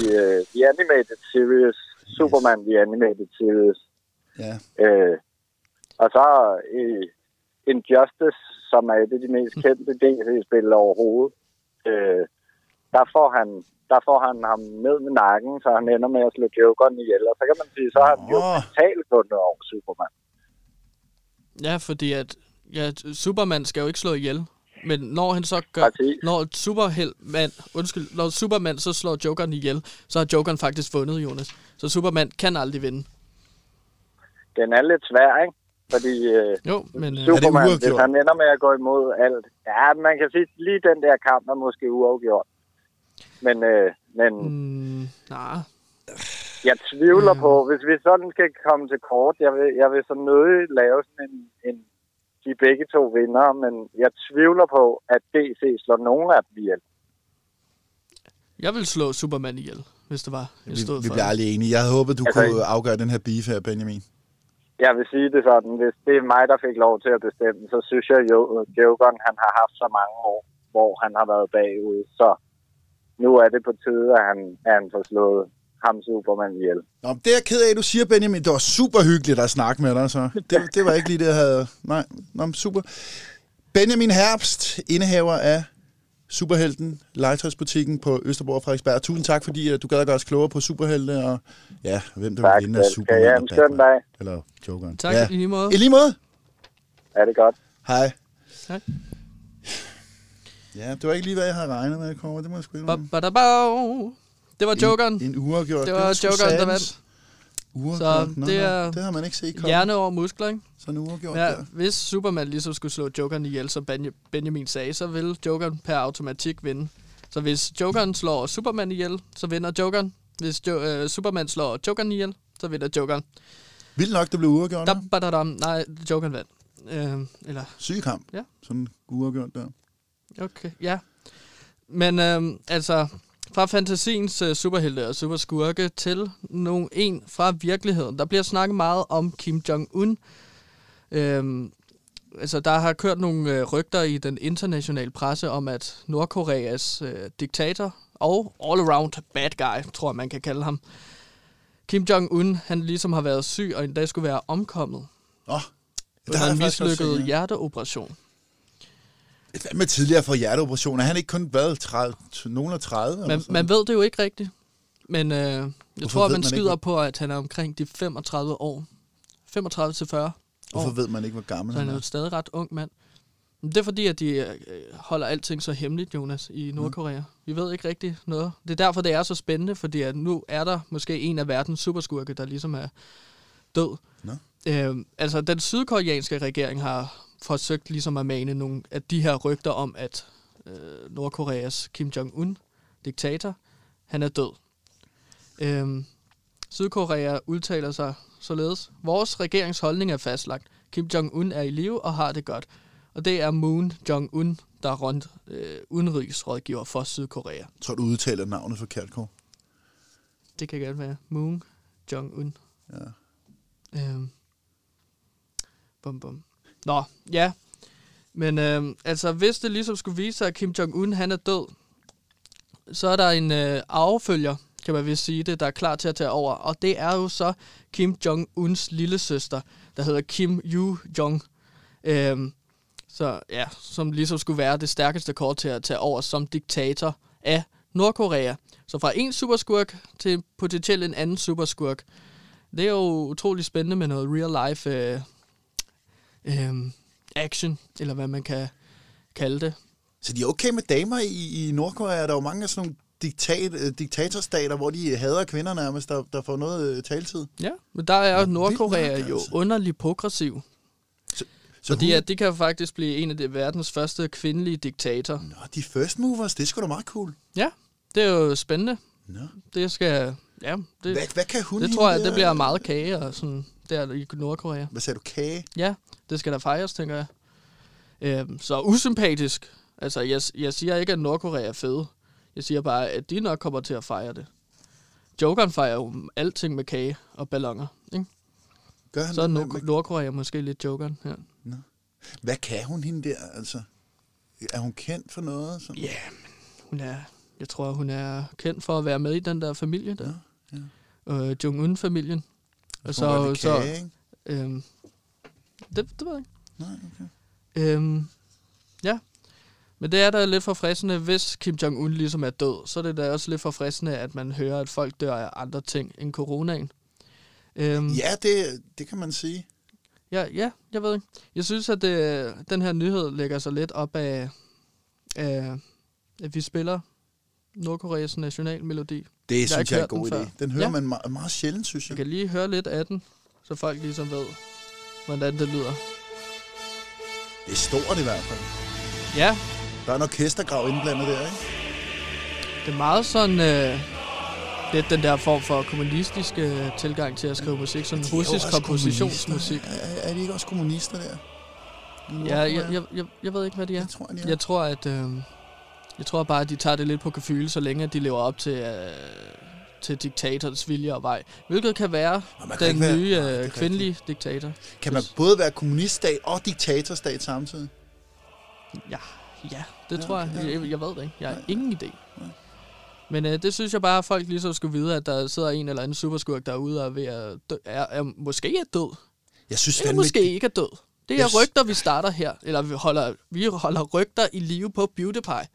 The Animated Series. Superman, The Animated Series. Yeah. Og så Injustice, som er et af de mest kendte DC-spil overhovedet. Der får han ham ned med nakken, så han ender med at slå Jokeren ihjel. Og så kan man sige, så har han jo totalt vundet over Superman. Ja, fordi at Superman skal jo ikke slå ihjel. Men når han så gør, når Superman så slår Jokeren ihjel, så har Jokeren faktisk vundet, Jonas. Så Superman kan aldrig vinde. Den er lidt svær, ikke? Fordi Superman, hvis han ender med at gå imod alt. Ja, man kan sige, lige den der kamp er måske uafgjort. Men, jeg tvivler på, hvis vi sådan skal komme til kort, jeg vil så nødig lave sådan en de begge to vinder, men jeg tvivler på, at DC slår nogen af dem ihjel. Jeg vil slå Superman ihjel, hvis det var. Vi bliver aldrig enige. Jeg havde håbet, du kunne afgøre den her beef her, Benjamin. Jeg vil sige det sådan. Hvis det er mig, der fik lov til at bestemme, så synes jeg jo, at Jokeren, han har haft så mange år, hvor han har været bagud. Så nu er det på tide, at han får slået ham Superman ihjel. Nå, det er jeg ked af, du siger, Benjamin. Det var super hyggeligt at snakke med dig, så. Det var ikke lige det, jeg havde... Nej, nå, super. Benjamin Herbst, indehaver af Superhelten, legetøjsbutikken på Østerbro og Frederiksberg. Tusind tak, fordi du gad at gøre os klogere på Superhelte, og ja, hvem der vil vinde af Superman. Tak, en skøn dag. Eller Jokeren. Tak, ja. I lige måde. I lige måde? Ja, det er godt. Hej. Tak. Ja, det var ikke lige, hvad jeg havde regnet med, Kåre. Det må jeg sgu ikke. Det var Jokeren. En uafgjort. Det var Jokeren, der vandt. Uafgjort. Nå, det har man ikke set komme. Hjerne over muskler, ikke? Sådan uafgjort der. Hvis Superman ligesom skulle slå Jokeren ihjel, som Benjamin sagde, så vil Jokeren per automatik vinde. Så hvis Jokeren slår Superman ihjel, så vinder Jokeren. Hvis Superman slår Jokeren ihjel, så vinder Jokeren. Vildt nok, det blev uafgjort. Nej, Jokeren vandt. Sygekamp. Ja. Sådan uafgjort der. Okay, ja. Men altså... Fra fantasiens superhelte og superskurke til nogen en fra virkeligheden. Der bliver snakket meget om Kim Jong-un. Der har kørt nogle rygter i den internationale presse om, at Nordkoreas diktator og all-around bad guy, tror jeg, man kan kalde ham. Kim Jong-un, han ligesom har været syg og en dag skulle være omkommet. Der har en mislykket hjerteoperation. Hvad med tidligere for hjerteoperationer? Han ikke kun været 30? Man ved det jo ikke rigtigt. Men jeg tror, at man skyder ikke på, at han er omkring de 35 år. 35-40 år. Hvorfor ved man ikke, hvor gammel han er? Så han er jo stadig ret ung mand. Men det er fordi, at de holder alting så hemmeligt, Jonas, i Nordkorea. Vi ved ikke rigtigt noget. Det er derfor, det er så spændende, fordi at nu er der måske en af verdens superskurke, der ligesom er død. Den sydkoreanske regering har forsøgt ligesom at mane nogle af de her rygter om, at Nordkoreas Kim Jong-un, diktator, han er død. Sydkorea udtaler sig således: vores regeringsholdning er fastlagt. Kim Jong-un er i live og har det godt. Og det er Moon Jong-un, der er udenrigsrådgiver for Sydkorea. Jeg tror, du udtaler navnet for Kjærtgaard. Det kan godt være. Moon Jong-un. Ja. Nå, ja. Men hvis det ligesom skulle vise sig, at Kim Jong-un, han er død, så er der en arvefølger, kan man vist sige det, der er klar til at tage over. Og det er jo så Kim Jong-uns lillesøster, der hedder Kim Yoo-jong. Som ligesom skulle være det stærkeste kort til at tage over som diktator af Nordkorea. Så fra en superskurk til potentielt en anden superskurk. Det er jo utrolig spændende med noget real-life action, eller hvad man kan kalde det. Så de er okay med damer i Nordkorea? Der er jo mange af sådan nogle diktatorstater, hvor de hader kvinder nærmest, der får noget taletid. Ja, men der er Nordkorea jo underligt progressiv. Fordi at det kan faktisk blive en af de verdens første kvindelige diktatorer. Nå, de first movers, det er sgu da meget cool. Ja, det er jo spændende. Nå. Det skal... Ja, det, hvad kan hun det tror jeg, det bliver meget kage og sådan der i Nordkorea. Hvad sagde du, kage? Ja, det skal der fejres, tænker jeg. Så usympatisk. Altså, jeg siger ikke, at Nordkorea er fede. Jeg siger bare, at de nok kommer til at fejre det. Jokeren fejrer jo alting med kage og ballonger, ikke? Gør han så er Nordkorea måske lidt Jokeren her. Ja. Hvad kan hun hende der, altså? Er hun kendt for noget? Ja, jeg tror, hun er kendt for at være med i den der familie der. Ja, ja. Jong-un-familien. Og så kage, det ved jeg ikke. Nej, okay. Men det er da lidt forfriskende, hvis Kim Jong-un ligesom er død, så er det da også lidt forfriskende, at man hører, at folk dør af andre ting end coronaen. Det kan man sige. Ja, jeg ved ikke. Jeg synes, at den her nyhed lægger sig lidt op af at vi spiller Nordkoreas nationalmelodi. Det synes jeg er en god idé. Den hører man meget sjældent, synes jeg. Jeg kan lige høre lidt af den, så folk ligesom ved. hvordan det lyder. Det er stort i hvert fald. Ja. Der er en orkestergrav indblandet der, ikke? Det er meget sådan... lidt den der form for kommunistisk tilgang til at skrive musik. Sådan russisk kompositionsmusik. Er de ikke også kommunister der? Ja, jeg ved ikke, hvad det er. Jeg tror bare, at de tager det lidt på kafyle, så længe de lever op til... til diktators vilje og vej. Hvilket kan være den nye kvindelige diktator. Kan man både være kommuniststat og diktatorstat samtidig? Ja, det tror jeg. Okay. Jeg ved det ikke. Jeg har ingen idé. Nej. Men det synes jeg bare, at folk lige så skulle vide, at der sidder en eller anden superskurk derude og er ved at dø, er måske er død. Jeg synes eller måske ikke er død. Det er rygter, vi starter her. Eller vi holder rygter i live på PewDiePie.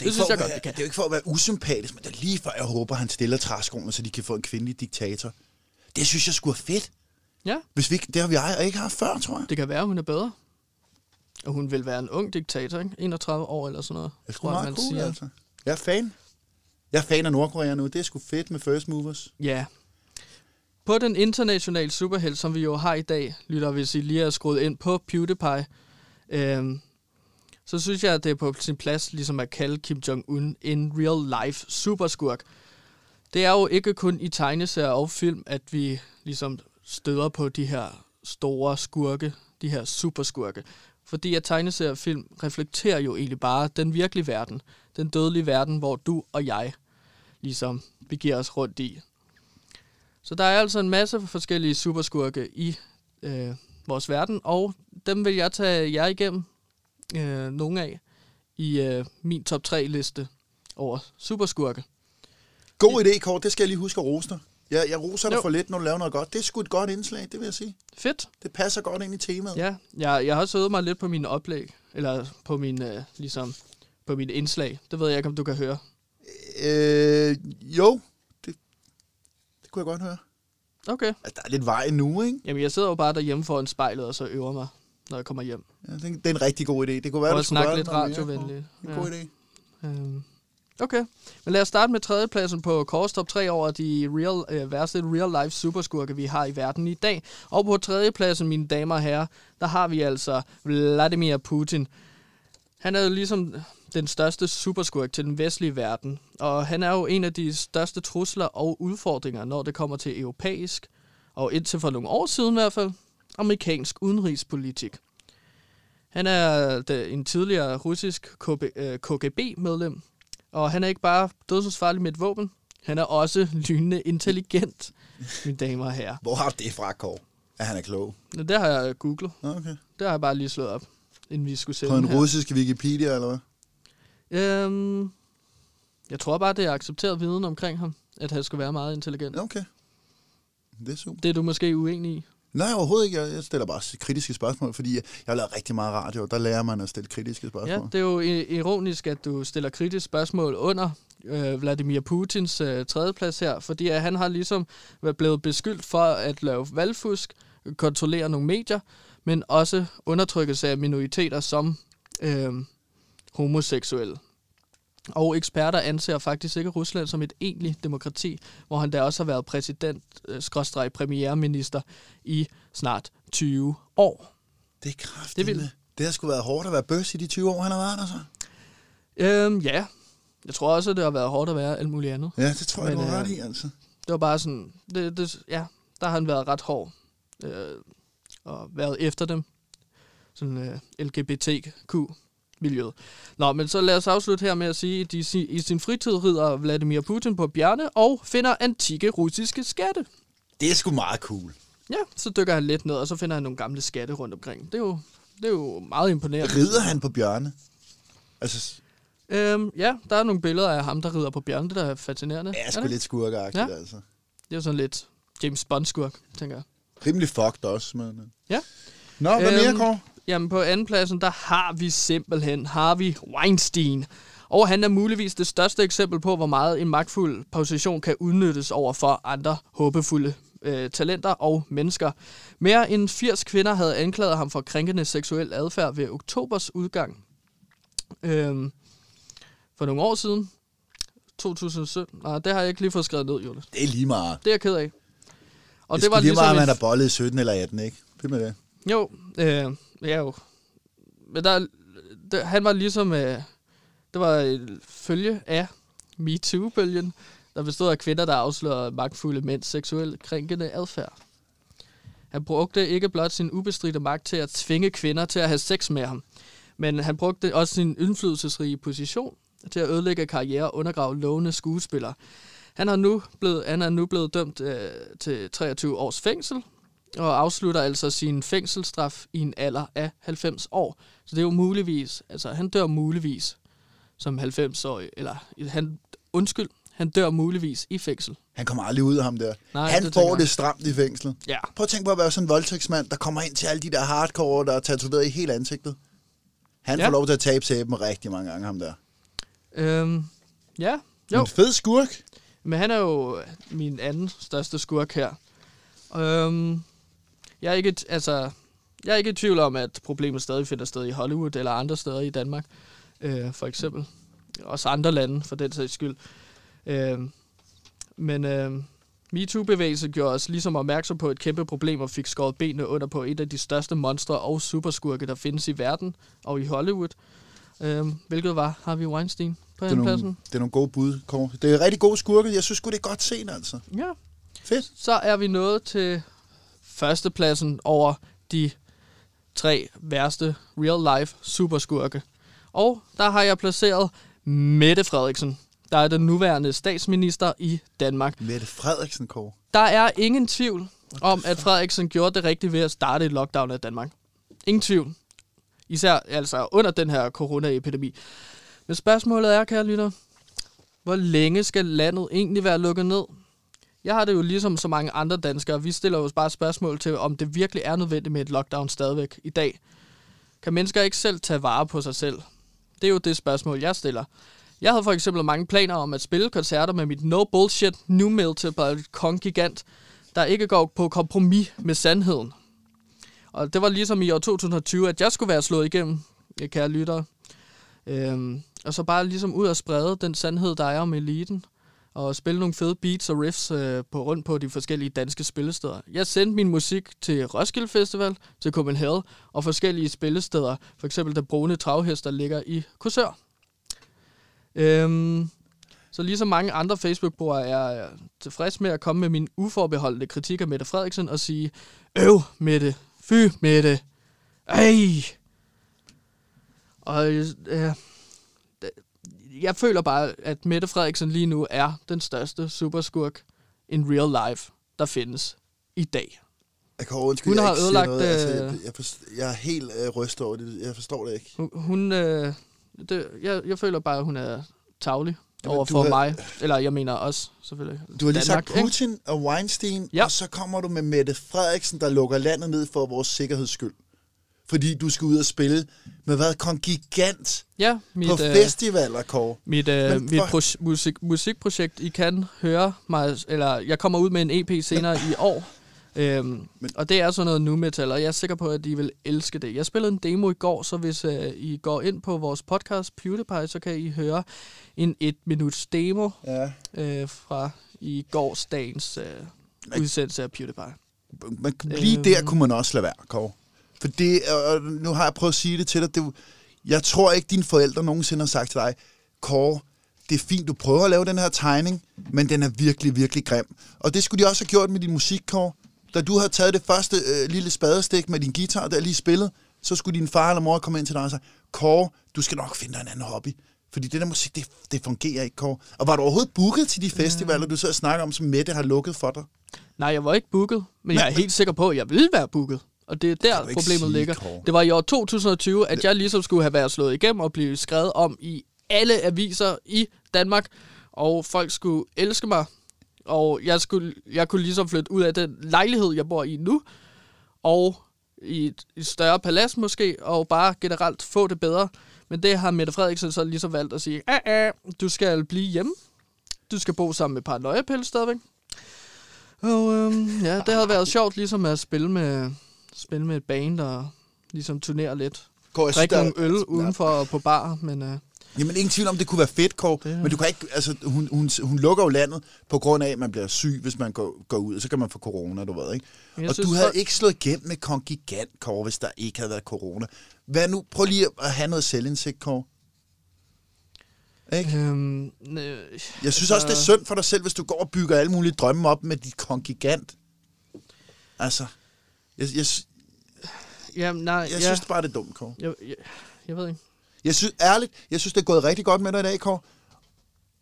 Det er jo ikke for at være usympatisk, men det er lige for, jeg håber, han stiller træskoene, så de kan få en kvindelig diktator. Det synes jeg sgu er fedt. Ja. Hvis vi, det har vi ikke haft før, tror jeg. Det kan være, hun er bedre. Og hun vil være en ung diktator, ikke? 31 år eller sådan noget. Det er sgu meget cool, altså. Jeg er fan. Jeg er fan af Nordkorea nu. Det er sgu fedt med first movers. Ja. På den internationale superhelt, som vi jo har i dag, lytter, hvis I lige er skruet ind på PewDiePie, så synes jeg, at det er på sin plads ligesom at kalde Kim Jong-un en real-life superskurk. Det er jo ikke kun i tegneserier og film, at vi ligesom støder på de her store skurke, de her superskurke. Fordi at tegneserier og film reflekterer jo egentlig bare den virkelige verden, den dødelige verden, hvor du og jeg ligesom begiver os rundt i. Så der er altså en masse forskellige superskurke i vores verden, og dem vil jeg tage jer igennem. Nogle af i min top 3 liste over superskurke. God idé, Kåre. Det skal jeg lige huske at rose dig. Jeg roser dig for lidt, når du laver noget godt. Det er sgu et godt indslag, det vil jeg sige. Fedt. Det passer godt ind i temaet. Ja, jeg har søget mig lidt på mine oplæg. Eller på mine indslag. Det ved jeg ikke, om du kan høre. Jo. Det kunne jeg godt høre. Okay. Altså, der er lidt vej nu, ikke? Jamen, jeg sidder jo bare derhjemme foran spejlet, og så øver mig, når jeg kommer hjem. Ja, det er en rigtig god idé. Det kunne være, at du snakke lidt radiovenligt. En god idé. Okay. Men lad os starte med tredjepladsen på Kors Top 3 over de værste real-life superskurke, vi har i verden i dag. Og på tredjepladsen, mine damer og herrer, der har vi altså Vladimir Putin. Han er jo ligesom den største superskurk til den vestlige verden. Og han er jo en af de største trusler og udfordringer, når det kommer til europæisk. Og indtil for nogle år siden i hvert fald. Amerikansk udenrigspolitik. Han er en tidligere russisk KGB-medlem, og han er ikke bare dødsensfarlig med et våben, han er også lynende intelligent, mine damer og herrer. Hvor har det fra, Kåre? At han er klog? Det har jeg googlet. Okay. Det har jeg bare lige slået op, inden vi skulle sende her. På en russisk Wikipedia, eller hvad? Jeg tror bare, det er accepteret viden omkring ham, at han skulle være meget intelligent. Okay. Det er super. Det er du måske uenig i. Nej, overhovedet ikke. Jeg stiller bare kritiske spørgsmål, fordi jeg har lavet rigtig meget radio, og der lærer man at stille kritiske spørgsmål. Ja, det er jo ironisk, at du stiller kritiske spørgsmål under Vladimir Putins tredjeplads her, fordi han har ligesom været blevet beskyldt for at lave valgfusk, kontrollere nogle medier, men også undertrykkelse af minoriteter som homoseksuelle. Og eksperter anser faktisk ikke Rusland som et egentligt demokrati, hvor han da også har været præsident-premierminister i snart 20 år. Det er kraftigt. Det har sgu været hårdt at være bøs i de 20 år, han har været der så. Ja. Jeg tror også, det har været hårdt at være alt muligt andet. Ja, det tror jeg, du har ret i, altså. Det var bare sådan... der har han været ret hård og været efter dem. Sådan LGBTQ. Miljøet. Nå, men så lad os afslutte her med at sige, at i sin fritid rider Vladimir Putin på bjergene og finder antikke russiske skatte. Det er sgu meget cool. Ja, så dykker han lidt ned, og så finder han nogle gamle skatte rundt omkring. Det er jo meget imponerende. Rider han på bjergene? Altså... ja, der er nogle billeder af ham, der rider på bjergene. Det der er fascinerende. Ja, sgu lidt skurkeagtigt, altså. Det er jo sådan lidt James Bond-skurk, tænker jeg. Rimelig fucked også, men... Ja. Nå, hvad mere, Kåre? Jamen, på andenpladsen, der har vi simpelthen Harvey Weinstein. Og han er muligvis det største eksempel på, hvor meget en magtfuld position kan udnyttes over for andre håbefulde talenter og mennesker. Mere end 80 kvinder havde anklaget ham for krænkende seksuel adfærd ved oktobers udgang. For nogle år siden. 2017. Nej, det har jeg ikke lige fået skrevet ned, Jonas. Det er lige meget. Det er jeg ked af. Og det var lige meget, man har bollet i 17 eller 18, ikke? Det med det. Jo, ja jo. Men der, han var ligesom, det var et følge af MeToo-bølgen, der bestod af kvinder, der afslører magtfulde mænds seksuelt krænkende adfærd. Han brugte ikke blot sin ubestridte magt til at tvinge kvinder til at have sex med ham, men han brugte også sin indflydelsesrige position til at ødelægge karriere og undergrave lovende skuespillere. Han er nu blevet dømt til 23 års fængsel, og afslutter altså sin fængselsstraf i en alder af 90 år. Så det er jo muligvis, altså han dør muligvis som 90-årig, han dør muligvis i fængsel. Han kommer aldrig ud af ham der. Nej, han får det stramt i fængslet. Ja. Prøv at tænke på at være sådan en voldtægtsmand, der kommer ind til alle de der hardcore, der er tatoveret i hele ansigtet. Han får lov til at tabe sæben rigtig mange gange, ham der. Ja, jo. En fed skurk. Men han er jo min anden største skurk her. Jeg er ikke i tvivl om, at problemet stadig finder sted i Hollywood eller andre steder i Danmark, for eksempel. Også andre lande, for den sags skyld. Men MeToo-bevægelsen gjorde os ligesom opmærksom på et kæmpe problem og fik skåret benene under på et af de største monstre og superskurke, der findes i verden og i Hollywood. Hvilket var Harvey Weinstein på andenpladsen. Det er nogle gode bud, Kåre. Det er rigtig gode skurke. Jeg synes godt det er godt set, altså. Ja. Fedt. Så er vi nået til førstepladsen over de 3 værste real-life superskurke. Og der har jeg placeret Mette Frederiksen, der er den nuværende statsminister i Danmark. Mette Frederiksen, Kåre. Der er ingen tvivl om, at Frederiksen gjorde det rigtigt ved at starte et lockdown af Danmark. Ingen tvivl. Især altså under den her coronaepidemi. Men spørgsmålet er, kære lytter, hvor længe skal landet egentlig være lukket ned? Jeg har det jo ligesom så mange andre danskere. Vi stiller jo bare spørgsmål til, om det virkelig er nødvendigt med et lockdown stadigvæk i dag. Kan mennesker ikke selv tage vare på sig selv? Det er jo det spørgsmål, jeg stiller. Jeg havde for eksempel mange planer om at spille koncerter med mit no bullshit new metal til Kong Gigant, der ikke går på kompromis med sandheden. Og det var ligesom i år 2020, at jeg skulle være slået igennem, kære lyttere. Og så bare ligesom ud og sprede den sandhed, der er om eliten. Og spille nogle fede beats og riffs rundt på de forskellige danske spillesteder. Jeg sendte min musik til Roskilde Festival, til Copenhagen og forskellige spillesteder. For eksempel den brune travhest, der ligger i Korsør. Så ligesom mange andre Facebook-brugere er jeg tilfreds med at komme med min uforbeholdende kritik af Mette Frederiksen og sige, øv Mette, fy Mette, ej. Og jeg føler bare, at Mette Frederiksen lige nu er den største superskurk in real life, der findes i dag. Jeg kan undskylde, hun har ødelagt. Jeg er helt rystet over det. Jeg forstår det ikke. Jeg føler bare, at hun er tarvelig overfor mig. Eller jeg mener os, selvfølgelig. Du har lige sagt Putin, ikke? Og Weinstein, ja. Og så kommer du med Mette Frederiksen, der lukker landet ned for vores sikkerheds skyld. Fordi du skal ud og spille med hvad? Kong Gigant? Ja, på festivaler, Kåre. Musikprojekt, I kan høre mig, eller jeg kommer ud med en EP senere i år. Og det er sådan noget nu metal, og jeg er sikker på, at I vil elske det. Jeg spillede en demo i går, så hvis I går ind på vores podcast PewDiePie, så kan I høre en 1-minuts demo fra i gårsdagens udsendelse af PewDiePie. Man, lige der kunne man også lade være, Kåre. For det, og nu har jeg prøvet at sige det til dig, jeg tror ikke, dine forældre nogensinde har sagt til dig, Kåre, det er fint, du prøver at lave den her tegning, men den er virkelig, virkelig grim. Og det skulle de også have gjort med din musik, Kåre. Da du havde taget det første lille spadestik med din guitar, der lige spillet, så skulle din far eller mor komme ind til dig og sige, Kåre, du skal nok finde dig en anden hobby. Fordi det der musik, det fungerer ikke, Kåre. Og var du overhovedet booket til de festivaler, du så snakker om, som Mette har lukket for dig? Nej, jeg var ikke booket, men jeg er helt sikker på, at jeg ville være booket. Og det er der problemet ligger. Kåre. Det var i år 2020, at jeg ligesom skulle have været slået igennem og blive skrevet om i alle aviser i Danmark. Og folk skulle elske mig. Og jeg kunne ligesom flytte ud af den lejlighed, jeg bor i nu. Og i et større palads måske. Og bare generelt få det bedre. Men det har Mette Frederiksen så ligesom valgt at sige. Du skal blive hjemme. Du skal bo sammen med paranoiapille stadigvæk. Og det havde været sjovt ligesom at spille med et band, der ligesom turnerer lidt. Drikke nogle øl udenfor på bar, men Jamen ingen tvivl om, det kunne være fedt, Kåre, ja. Men du kan ikke, altså, hun lukker jo landet på grund af, at man bliver syg, hvis man går ud, og så kan man få corona, du ved, ikke? Jeg og synes, du havde ikke slået igennem med Kong Gigant, Kåre, hvis der ikke havde været corona. Hvad nu? Prøv lige at have noget selvindsigt, Kåre. Ikke? Jeg synes også, det er synd for dig selv, hvis du går og bygger alle mulige drømme op med dit Kong Gigant. Altså, jeg synes bare, det er dumt, Kåre. Jeg ved ikke. Jeg synes, ærligt, det er gået rigtig godt med dig i dag, Kåre.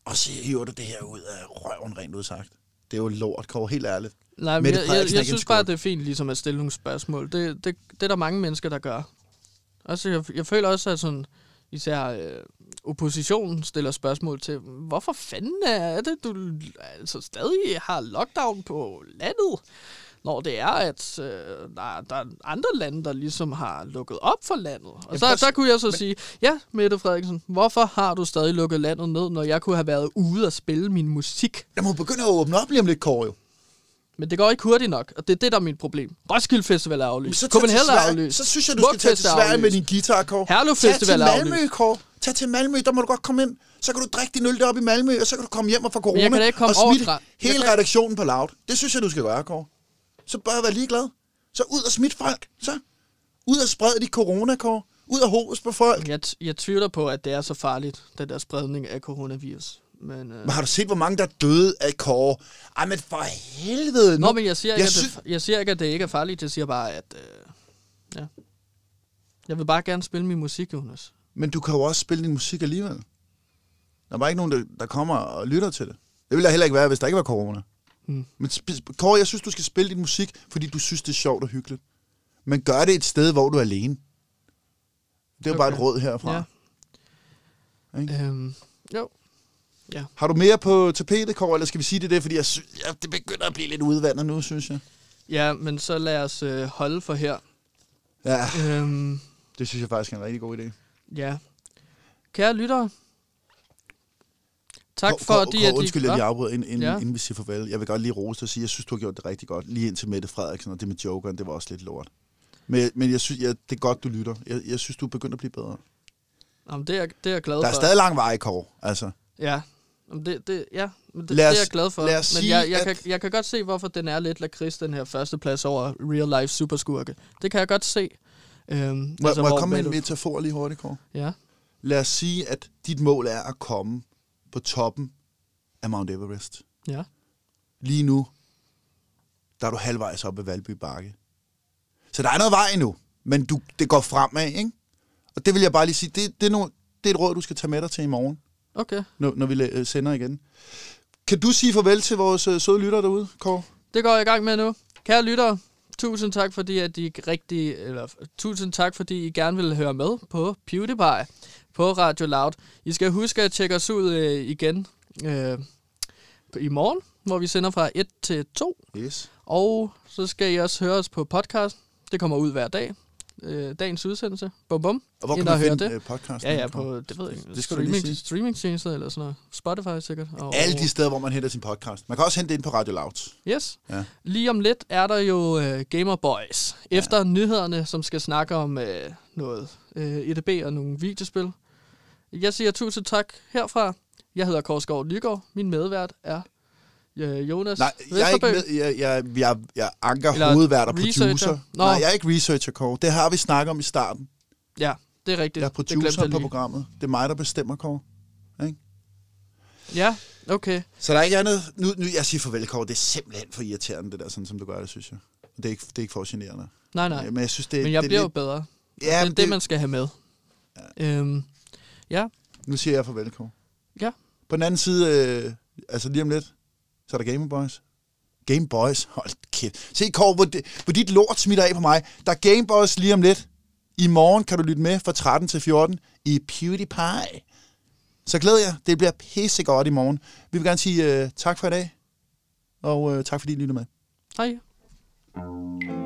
Og så hiver du det her ud af røven, rent udsagt. Det er jo lort, Kåre, helt ærligt. Nej, men jeg synes bare, det er fint ligesom at stille nogle spørgsmål. Det er der mange mennesker, der gør. Altså, jeg føler også, at sådan, især oppositionen stiller spørgsmål til, hvorfor fanden er det, du altså, stadig har lockdown på landet? Når det er, at der er andre lande, der ligesom har lukket op for landet. Og ja, så kunne jeg sige, ja, Mette Frederiksen, hvorfor har du stadig lukket landet ned, når jeg kunne have været ude og spille min musik? Jeg må begynde at åbne op lige om lidt, Kåre. Men det går ikke hurtigt nok, og det er det, der er mit problem. Roskilde Festival er aflyst. Copenhagen er aflyst. Så synes jeg, du skal tage til Sverige med din guitar, Kåre. Herlev Festival er aflyst. Tag til Malmø, Kåre. Tag til Malmø, der må du godt komme ind. Så kan du drikke din øl deroppe i Malmø, og så kan du komme hjem og få corona og smitte hele redaktionen på Loud. Det synes jeg, du skal gøre, Kåre. Så bør jeg være ligeglad. Så ud og smid folk. Så ud og sprede de coronakår. Ud og hos på folk. Jeg tvivler på, at det er så farligt, den der spredning af coronavirus. Men har du set, hvor mange der er døde af kår? Ej, men for helvede. Nå, men jeg siger ikke, at det ikke er farligt. Jeg siger bare, at... ja. Jeg vil bare gerne spille min musik, Jonas. Men du kan jo også spille din musik alligevel. Der er bare ikke nogen, der kommer og lytter til det. Det ville der heller ikke være, hvis der ikke var corona. Men Kåre, jeg synes, du skal spille din musik, fordi du synes, det er sjovt og hyggeligt. Men gør det et sted, hvor du er alene. Det er jo bare et råd herfra. Ja. Okay? Jo. Ja. Har du mere på tapetet, Kåre, eller skal vi sige det der? Fordi det begynder at blive lidt udvandet nu, synes jeg. Ja, men så lad os holde for her. Ja, det synes jeg faktisk er en rigtig god idé. Ja. Kære lyttere. Tak for det, at undskyld, at jeg afbryder, inden vi siger farvel. Jeg vil godt lige rose og sige, at jeg synes, du har gjort det rigtig godt. Lige indtil Mette Frederiksen og det med Jokeren, det var også lidt lort. Men jeg synes, det er godt, du lytter. Jeg synes, du er begyndt at blive bedre. Jamen, det er jeg glad for. Der er stadig lang vej, Kåre, altså. Ja, men det er jeg glad for. Men jeg kan godt se, hvorfor den er lidt lakrids, den her førsteplads over Real Life Superskurke. Det kan jeg godt se. Må jeg komme med en metafor lige hurtigt, Kåre? Ja. Lad os sige, at dit mål er at komme på toppen af Mount Everest. Ja. Lige nu, der er du halvvejs oppe ad Valby Bakke. Så der er noget vej endnu, men det går fremad, ikke? Og det vil jeg bare lige sige, det er et råd, du skal tage med dig til i morgen. Okay. Når vi sender igen. Kan du sige farvel til vores søde lyttere derude, Kåre? Det går jeg i gang med nu. Kære lyttere, tusind tak, fordi I gerne vil høre med på PewDiePie. På Radio Loud. I skal huske at tjekke os ud igen i morgen, hvor vi sender fra 1 til 2. Yes. Og så skal I også høre os på podcast. Det kommer ud hver dag. Dagens udsendelse. Bum bum. Og hvor kan du finde det? Podcasten? Ja, på det ved jeg, det streamingtjenester eller sådan noget. Spotify sikkert. Og alle de steder, hvor man henter sin podcast. Man kan også hente det ind på Radio Loud. Yes. Ja. Lige om lidt er der jo Gameboys. Efter nyhederne, som skal snakke om noget EDB og nogle videospil. Jeg siger tusind tak herfra. Jeg hedder Korsgaard Nygaard. Min medvært er Jonas Vesterbøg. Jeg anker hovedvært og producer. Nej, jeg er ikke researcher, Kåre. Det har vi snakket om i starten. Ja, det er rigtigt. Jeg er producer på programmet. Det er mig, der bestemmer, Kåre. Ikke? Ja, okay. Så der er ikke andet. Nu jeg siger farvel, Kåre. Det er simpelthen for irriterende, det der, sådan som du gør det, synes jeg. Det er ikke for generende. Nej. Men jeg synes, det bliver lidt... jo bedre. Ja, men det, man skal have med. Ja. Nu siger jeg farvel, Kåre. Ja. På den anden side, altså lige om lidt, så er der Gameboys. Gameboys? Hold kæft. Se, Kåre, hvor dit lort smitter af på mig. Der er Gameboys lige om lidt. I morgen kan du lytte med fra 13 til 14 i PewDiePie. Så glæder jeg. Det bliver pissegodt i morgen. Vi vil gerne sige tak for i dag. Og tak fordi I lyttede med. Hej.